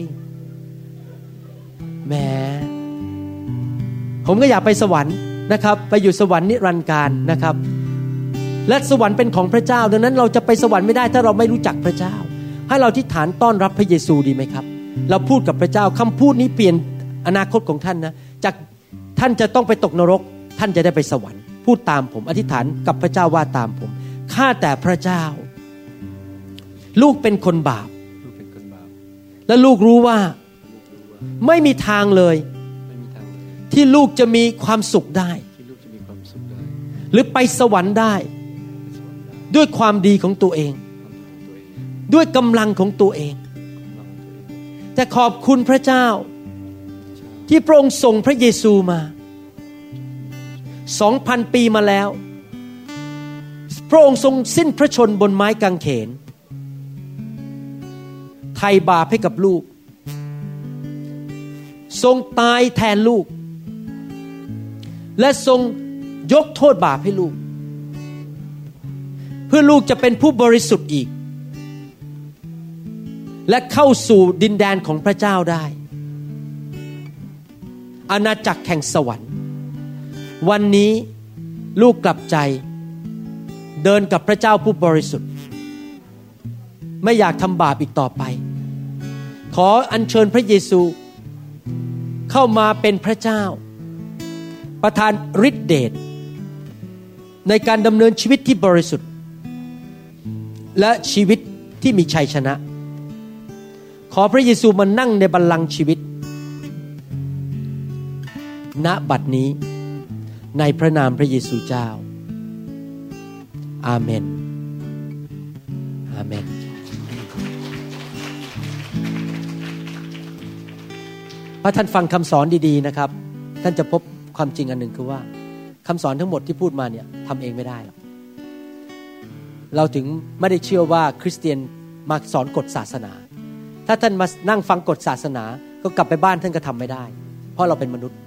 แหมผมก็อยากไปสวรรค์ นะครับไปอยู่สวรรค์นิรันดร์กาลนะครับและสวรรค์เป็นของพระเจ้าดังนั้นเราจะไปสวรรค์ไม่ได้ถ้าเราไม่รู้จักพระเจ้าให้เราอธิษฐานต้อนรับพระเยซูดีไหมครับเราพูดกับพระเจ้าคำพูดนี้เปลี่ยนอนาคตของท่านนะจากท่านจะต้องไปตกนรกท่านจะได้ไปสวรรค์พูดตามผมอธิษฐานกับพระเจ้าว่าตามผมข้าแต่พระเจ้าลูกเป็นคนบาปและลูกรู้ว่าไม่มีทางเลยที่ลูกจะมีความสุขได้หรือไปสวรรค์ได้ด้วยความดีของตัวเองด้วยกำลังของตัวเองแต่ขอบคุณพระเจ้าที่พระองค์ส่งพระเยซูมา 2,000 ปีมาแล้วพระองค์ทรงสิ้นพระชนม์บนไม้กางเขนไถ่บาปให้กับลูกทรงตายแทนลูกและทรงยกโทษบาปให้ลูกเพื่อลูกจะเป็นผู้บริสุทธิ์อีกและเข้าสู่ดินแดนของพระเจ้าได้อาณาจักรแห่งสวรรค์วันนี้ลูกกลับใจเดินกับพระเจ้าผู้บริสุทธิ์ไม่อยากทำบาปอีกต่อไปขออัญเชิญพระเยซูเข้ามาเป็นพระเจ้าประทานฤทธิเดชในการดำเนินชีวิตที่บริสุทธิ์และชีวิตที่มีชัยชนะขอพระเยซูมานั่งในบัลลังก์ชีวิตณบัดนี้ในพระนามพระเยซูเจ้าอาเมนอาเมนพอท่านฟังคำสอนดีๆนะครับท่านจะพบความจริงอันหนึ่งคือว่าคำสอนทั้งหมดที่พูดมาเนี่ยทำเองไม่ได้หรอกเราถึงไม่ได้เชื่อว่าคริสเตียนมาสอนกฎศาสนาถ้าท่านมานั่งฟังกฎศาสนาก็กลับไปบ้านท่านก็ทำไม่ได้เพราะเราเป็นมนุษย์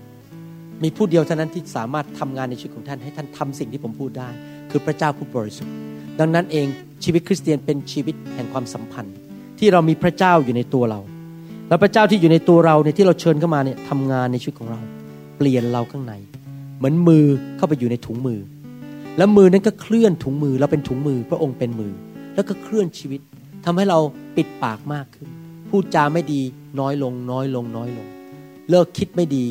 มีผู้เดียวเท่านั้นที่สามารถทำงานในชีวิตของท่านให้ท่านทำสิ่งที่ผมพูดได้คือพระเจ้าผู้บริสุทธิ์ดังนั้นเองชีวิตคริสเตียนเป็นชีวิตแห่งความสัมพันธ์ที่เรามีพระเจ้าอยู่ในตัวเราและพระเจ้าที่อยู่ในตัวเราในที่เราเชิญเข้ามาเนี่ยทำงานในชีวิตของเราเปลี่ยนเราข้างในเหมือนมือเข้าไปอยู่ในถุงมือแล้วมือนั้นก็เคลื่อนถุงมือเราเป็นถุงมือพระองค์เป็นมือแล้วก็เคลื่อนชีวิตทำให้เราปิดปากมากขึ้นพูดจาไม่ดีน้อยลงน้อยลงน้อยลงเลิกคิดไม่ดี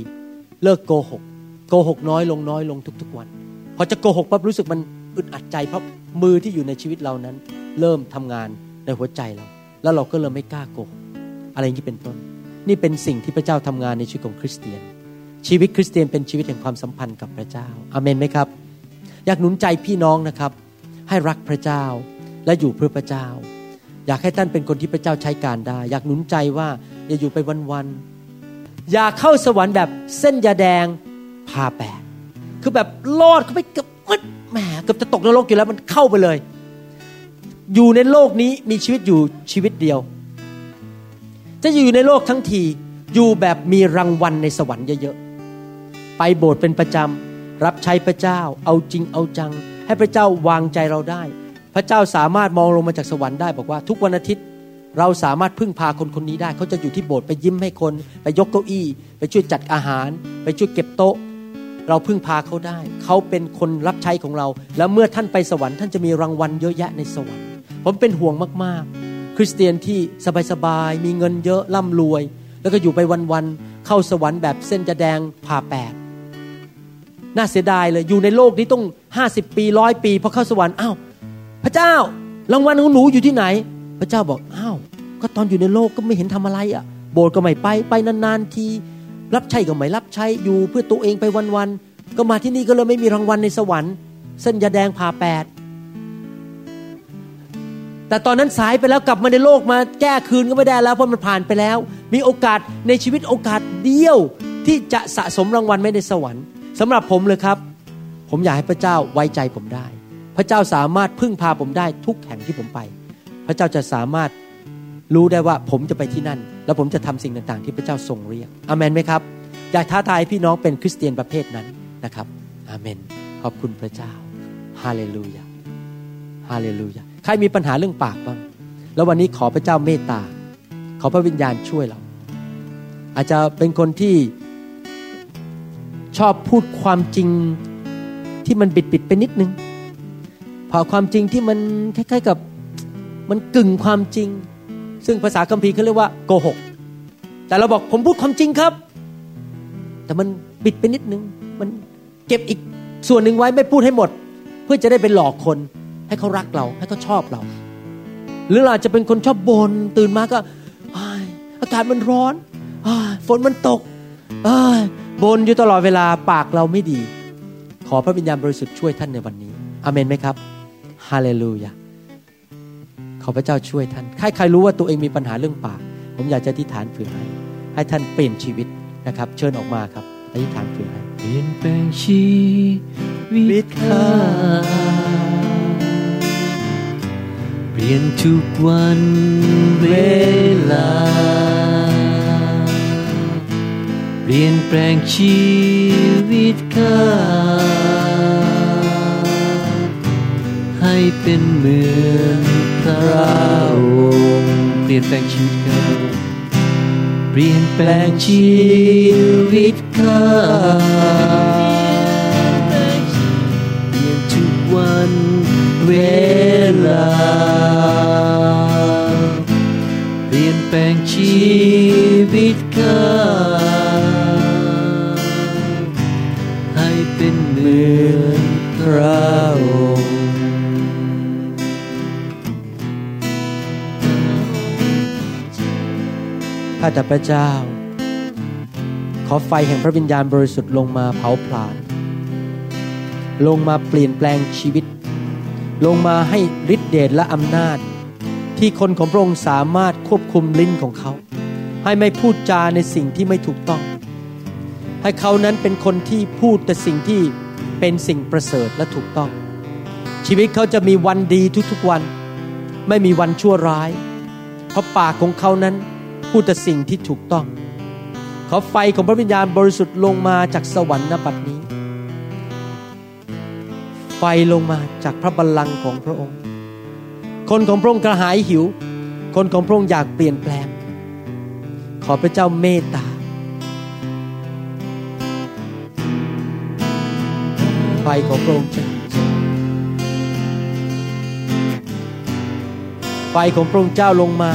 เลิกโกหกโกหกน้อยลงน้อยลงทุกๆวันพอจะโกหกปั๊บรู้สึกมันอึดอัดใจเพราะมือที่อยู่ในชีวิตเรานั้นเริ่มทำงานในหัวใจเราแล้วเราก็เริ่มไม่กล้าโกหกอะไรอย่างนี้เป็นต้นนี่เป็นสิ่งที่พระเจ้าทำงานในชีวิตของคริสเตียนชีวิตคริสเตียนเป็นชีวิตแห่งความสัมพันธ์กับพระเจ้าอาเมนไหมครับอยากหนุนใจพี่น้องนะครับให้รักพระเจ้าและอยู่เพื่อพระเจ้าอยากให้ท่านเป็นคนที่พระเจ้าใช้การได้อยากหนุนใจว่าอย่าอยู่ไปวันๆอย่าเข้าสวรรค์แบบเส้นยาแดงผ่าแปดคือแบบลอดเข้าไปเกือบแหมเกือบจะตกนรกอยู่แล้วมันเข้าไปเลยอยู่ในโลกนี้มีชีวิตอยู่ชีวิตเดียวจะอยู่ในโลกทั้งทีอยู่แบบมีรางวัลในสวรรค์เยอะๆไปโบสถ์เป็นประจำรับใช้พระเจ้าเอาจริงเอาจังให้พระเจ้าวางใจเราได้พระเจ้าสามารถมองลงมาจากสวรรค์ได้บอกว่าทุกวันอาทิตย์เราสามารถพึ่งพาคนคนนี้ได้เขาจะอยู่ที่โบสถ์ไปยิ้มให้คนไปยกเก้าอี้ไปช่วยจัดอาหารไปช่วยเก็บโต๊ะเราพึ่งพาเขาได้เขาเป็นคนรับใช้ของเราแล้วเมื่อท่านไปสวรรค์ท่านจะมีรางวัลเยอะแยะในสวรรค์ผมเป็นห่วงมากๆคริสเตียนที่สบายๆมีเงินเยอะร่ำรวยแล้วก็อยู่ไปวันๆเข้าสวรรค์แบบเส้นจะแดงผ่าแปดน่าเสียดายเลยอยู่ในโลกนี้ต้อง50ปี100ปีพอเข้าสวรรค์อ้าวพระเจ้ารางวัลของหนูอยู่ที่ไหนพระเจ้าบอกอ้าวก็ตอนอยู่ในโลกก็ไม่เห็นทำอะไรอ่ะโบสถ์ก็ไม่ไปนานๆทีรับใช้ก็ไม่รับใช้อยู่เพื่อตัวเองไปวันๆก็มาที่นี่ก็เลยไม่มีรางวัลในสวรรค์เส้นยาแดงผ่าแปดแต่ตอนนั้นสายไปแล้วกลับมาในโลกมาแก้คืนก็ไม่ได้แล้วเพราะมันผ่านไปแล้วมีโอกาสในชีวิตโอกาสเดียวที่จะสะสมรางวัลไม่ในสวรรค์สำหรับผมเลยครับผมอยากให้พระเจ้าไว้ใจผมได้พระเจ้าสามารถพึ่งพาผมได้ทุกแห่งที่ผมไปพระเจ้าจะสามารถรู้ได้ว่าผมจะไปที่นั่นแล้วผมจะทำสิ่งต่างๆที่พระเจ้าทรงเรียกอาเมนไหมครับอยากท้าทายพี่น้องเป็นคริสเตียนประเภทนั้นนะครับอาเมนขอบคุณพระเจ้าฮาเลลูยาฮาเลลูยาใครมีปัญหาเรื่องปากบ้างแล้ววันนี้ขอพระเจ้าเมตตาขอพระวิญญาณช่วยเราอาจจะเป็นคนที่ ชอบพูดความจริงที่มันบิดๆไปนิดนึงพอความจริงที่มันคล้ายๆกับมันกึ่งความจริงซึ่งภาษาคัมภีร์เขาเรียกว่าโกหกแต่เราบอกผมพูดความจริงครับแต่มันบิดไปนิดนึงมันเก็บอีกส่วนนึงไว้ไม่พูดให้หมดเพื่อจะได้ไปหลอกคนให้เขารักเราให้เขาชอบเราหรือเราจะเป็นคนชอบบ่นตื่นมาก็อากาศมันร้อนฝนมันตกบ่นอยู่ตลอดเวลาปากเราไม่ดีขอพระวิญญาณบริสุทธิ์ช่วยท่านในวันนี้อาเมนไหมครับฮาเลลูยาขอพระเจ้าช่วยท่านใครรู้ว่าตัวเองมีปัญหาเรื่องปากผมอยากจะอธิษฐานเผื่อให้ท่านเปลี่ยนชีวิตนะครับเชิญออกมาครับอธิษฐานเผื่อให้เปลี่ยนแปลงชีวิตข้าเปลี่ยนทุกวันเวลาเปลี่ยนแปลงชีวิตข้าให้เป็นเหมือนพระองค์เปลี่ยนแปลงชีวิตข้าเปลี่ยนแปลงชีวิตข้าเปลี่ยนทุกวันเวลาเปลี่ยนแปลงชีวิตข้าให้เป็นเหมือนพระองค์ข้าแต่พระเจ้าขอไฟแห่งพระวิญญาณบริสุทธิ์ลงมาเผาผลาญลงมาเปลี่ยนแปลงชีวิตลงมาให้ฤทธิเดชและอำนาจที่คนของพระองค์สามารถควบคุมลิ้นของเขาให้ไม่พูดจาในสิ่งที่ไม่ถูกต้องให้เขานั้นเป็นคนที่พูดแต่สิ่งที่เป็นสิ่งประเสริฐและถูกต้องชีวิตเขาจะมีวันดีทุกๆวันไม่มีวันชั่วร้ายเพราะปากของเขานั้นพูดแต่สิ่งที่ถูกต้องขอไฟของพระวิญญาณบริสุทธิ์ลงมาจากสวรรค์ณบัดนี้ไฟลงมาจากพระบัลลังก์ของพระองค์คนของพระองค์กระหายหิวคนของพระองค์อยากเปลี่ยนแปลงขอพระเจ้าเมตตาไฟของพระองค์ไฟของพระองค์เจ้าลงมา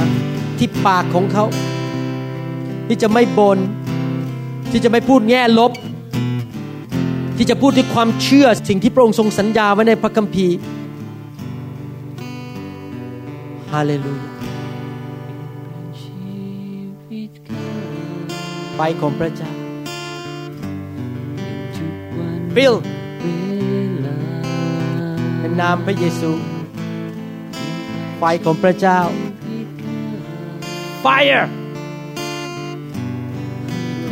ที่ปากของเขาที่จะไม่บ่นที่จะไม่พูดแง่ลบที่จะพูดด้วยความเชื่อสิ่งที่พระองค์ทรงสัญญาไว้ในพระคัมภีร์ฮาเลลูยาไฟของพระเจ้าบิลในนามพระเยซูไฟของพระเจ้าFire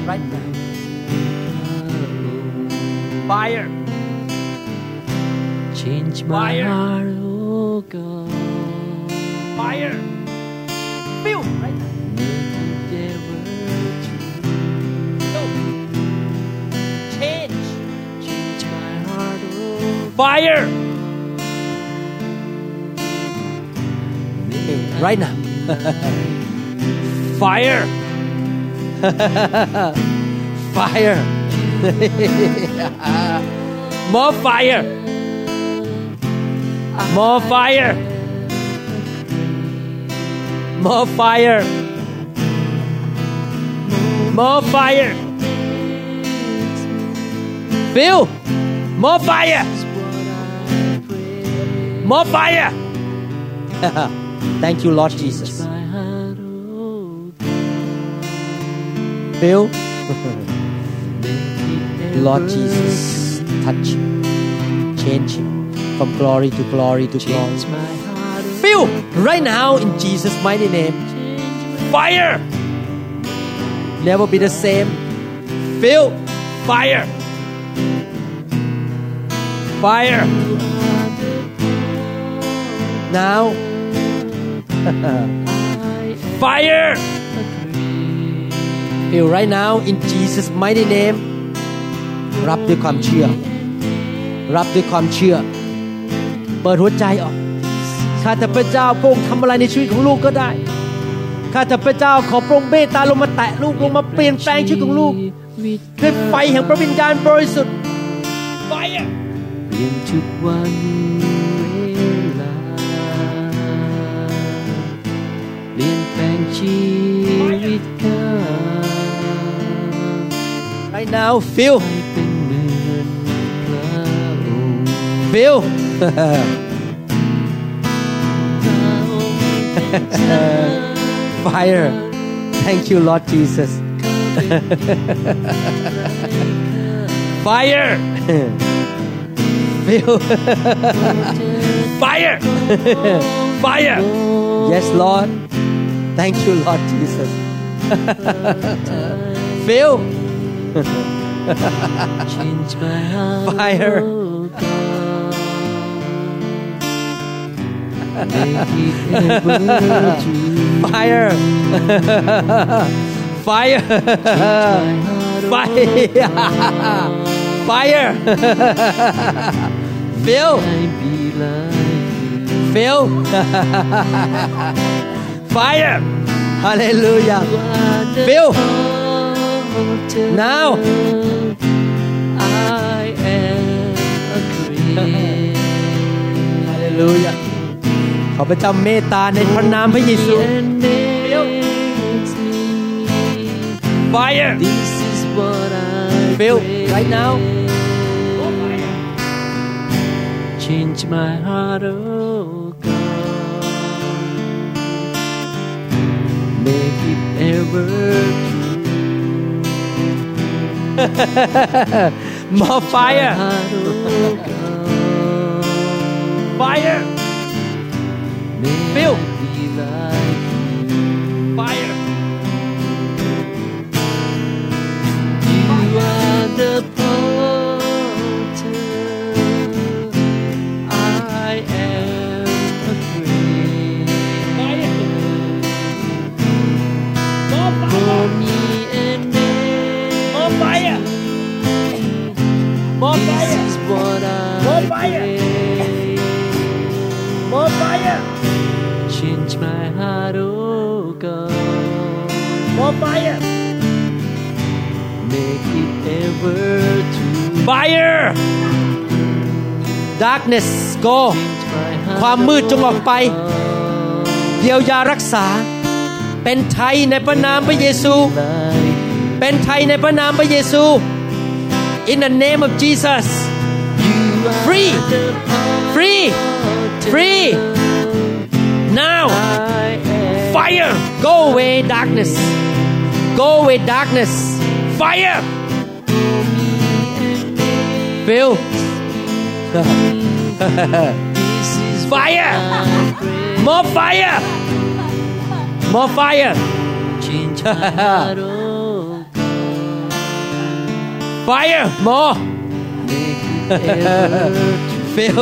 right now. Fire. Change my heart, oh God. Fire. Feel right now. No. Change. Change my heart, oh Fire. Right now. Fire Fire More fire More fire More fire More fire Bill More fire More fire Thank you Lord Jesus Lord Jesus, touch him, change him from glory to glory to glory. Feel right now in Jesus' mighty name. Fire, never be the same. Feel fire, fire. Now, fire.Feel right now in Jesus' mighty name รับด้วยความเชื่อรับด้วยความเชื่อเปิดหัวใจออกข้าแต่พระเจ้าพระองค์ทำอะไรในชีวิตของลูกก็ได้ ข้าแต่พระเจ้าขอพระองค์เมตตาลงมาแตะลูกลงมาเปลี่ยนแปลงชีวิตของลูกด้วยไฟแห่งพระวิญญาณบริสุทธิ์ไฟเปลี่ยนทุกวันเวลาเปลี่ยนแปลงชีวิตข้า Right now feel feel Fire. Thank you, Lord Jesus. Fire. Fire. Fire. Yes, Lord. Thank you, Lord Jesus. Feel. Fire. Fire. Fire. Fire. Fire. Feel. Feel. Fire. Hallelujah. Feel. Now. I am a creator. Hallelujah.ขอพระเจ้าเมตตาในพระนามพระเยซู Fire Feel right now Change my heart oh God Make it ever true More fire Fire Feel Fire You are the potter I am a friend Fire For me and me More fire More fire This is what I pray More fire Change my heart, oh God. More fire. Make it ever true. Fire. Darkness go. ความมืดจงออกไปเยียวยารักษาเป็นไทยในพระนามพระเยซูเป็นไทยในพระนามพระเยซู In the name of Jesus. Free. Free. Free.Now, fire, go away darkness, go away darkness, fire, feel, fire, more fire, more fire, fire, more, feel,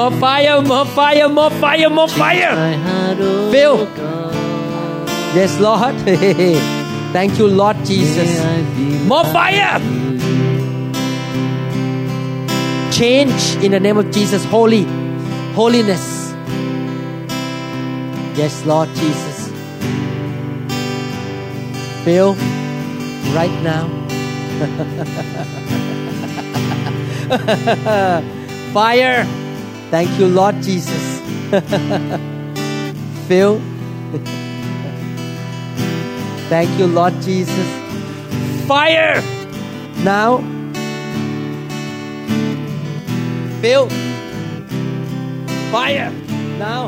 More fire, more fire, more fire, more fire. Feel. Yes, Lord. Thank you, Lord Jesus. More fire. Change in the name of Jesus. Holy. Holiness. Yes, Lord Jesus. Feel right now. Fire.Thank you, Lord Jesus. Feel. Thank you, Lord Jesus. Fire. Now. Feel. Fire. Now.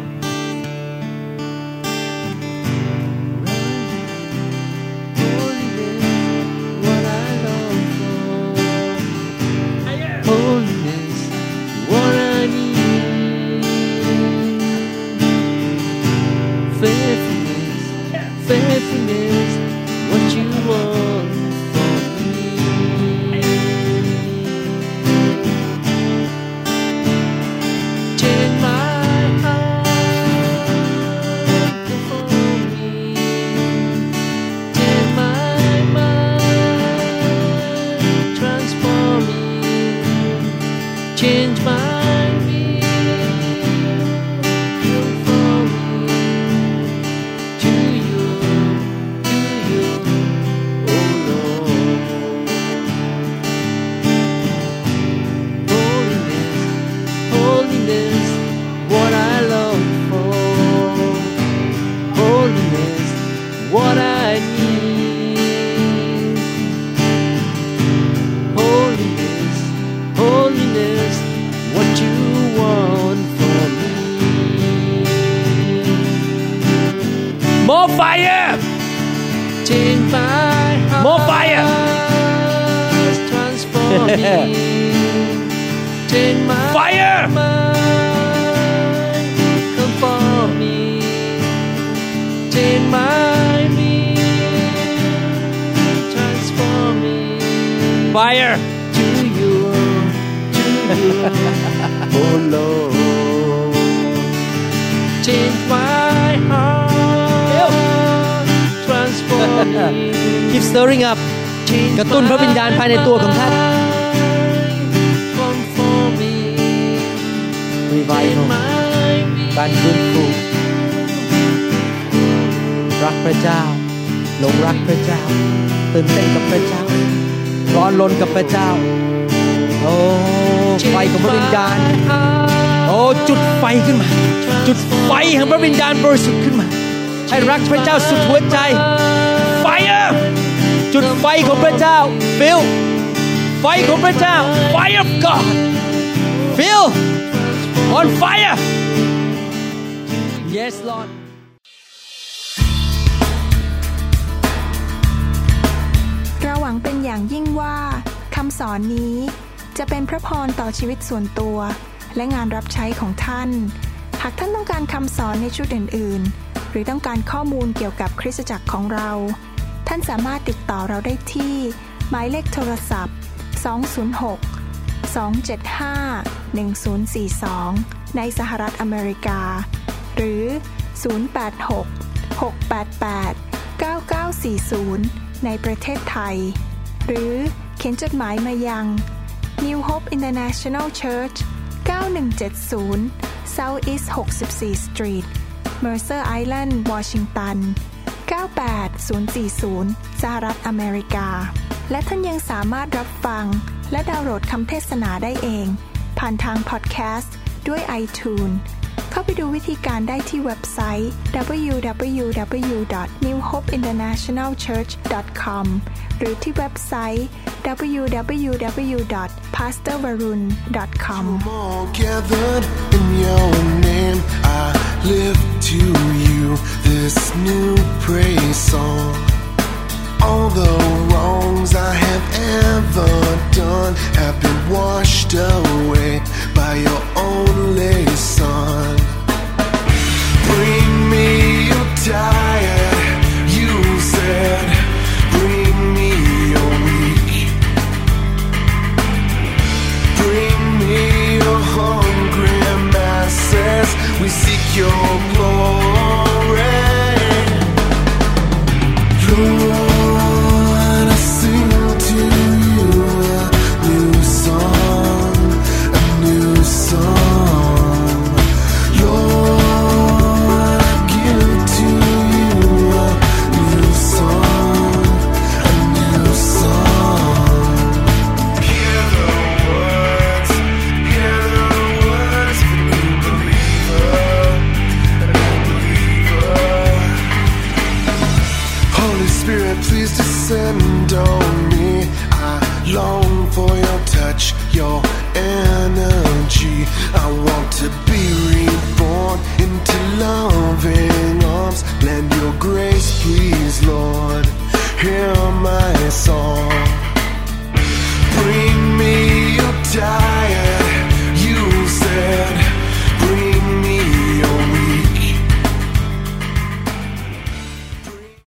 Faithfulness, what you want from me. Change my heart for me. Change my mind, transform me. Change my. what I need. Holiness, holiness, what you want from me. More fire. Change my heart. More fire. Transform me. Change my fire. Mind. Come for me. Change my.Fire to you, oh Lord, change my heart, transform me. Keep stirring up. กระตุ้นพระวิญญาณภายในตัวของท่าน Revival การฟื้นฟูรักพระเจ้าหลงรักพระเจ้าตื่นเต้นกับพระเจ้าร้อนรนกับพระเจ้าโอ้ไฟของพระวิญญาณโอ้จุดไฟขึ้นมาจุดไฟของพระวิญญาณบริสุทธิ์ขึ้นมาให้รักพระเจ้าสุดหัวใจไฟจุดไฟของพระเจ้า Feel ไฟของพระเจ้า Fire of God Feel on fire Yes Lordหวังเป็นอย่างยิ่งว่าคำสอนนี้จะเป็นพระพรต่อชีวิตส่วนตัวและงานรับใช้ของท่านหากท่านต้องการคำสอนในชุดอื่นๆหรือต้องการข้อมูลเกี่ยวกับคริสตจักรของเราท่านสามารถติดต่อเราได้ที่หมายเลขโทรศัพท์206 275 1042ในสหรัฐอเมริกาหรือ086 688 9940ในประเทศไทยหรือเขียนจดหมายมายัง New Hope International Church 9170 South East 64 Street Mercer Island Washington 98040 สหรัฐอเมริกาและท่านยังสามารถรับฟังและดาวน์โหลดคำเทศนาได้เองผ่านทางพอดแคสต์ด้วย iTunes เข้าไปดูวิธีการได้ที่เว็บไซต์ www.newhopeinternationalchurch.com หรือที่เว็บไซต์ www.pastorvarun.com Gathered in your name I lift to you this new praise song All the wrongs I have ever done have been washed away by your only son Bring me your tired, you said Bring me your weak Bring me your hungry masses We seek your glory Lord, I sing to you a new song, a new song Lord, I give to you a new song, a new song Hear the words of a new believer, a new believer Holy Spirit, please descend on me I long for your touch, your energy I want to be reborn into loving arms Lend your grace, please, Lord Hear my song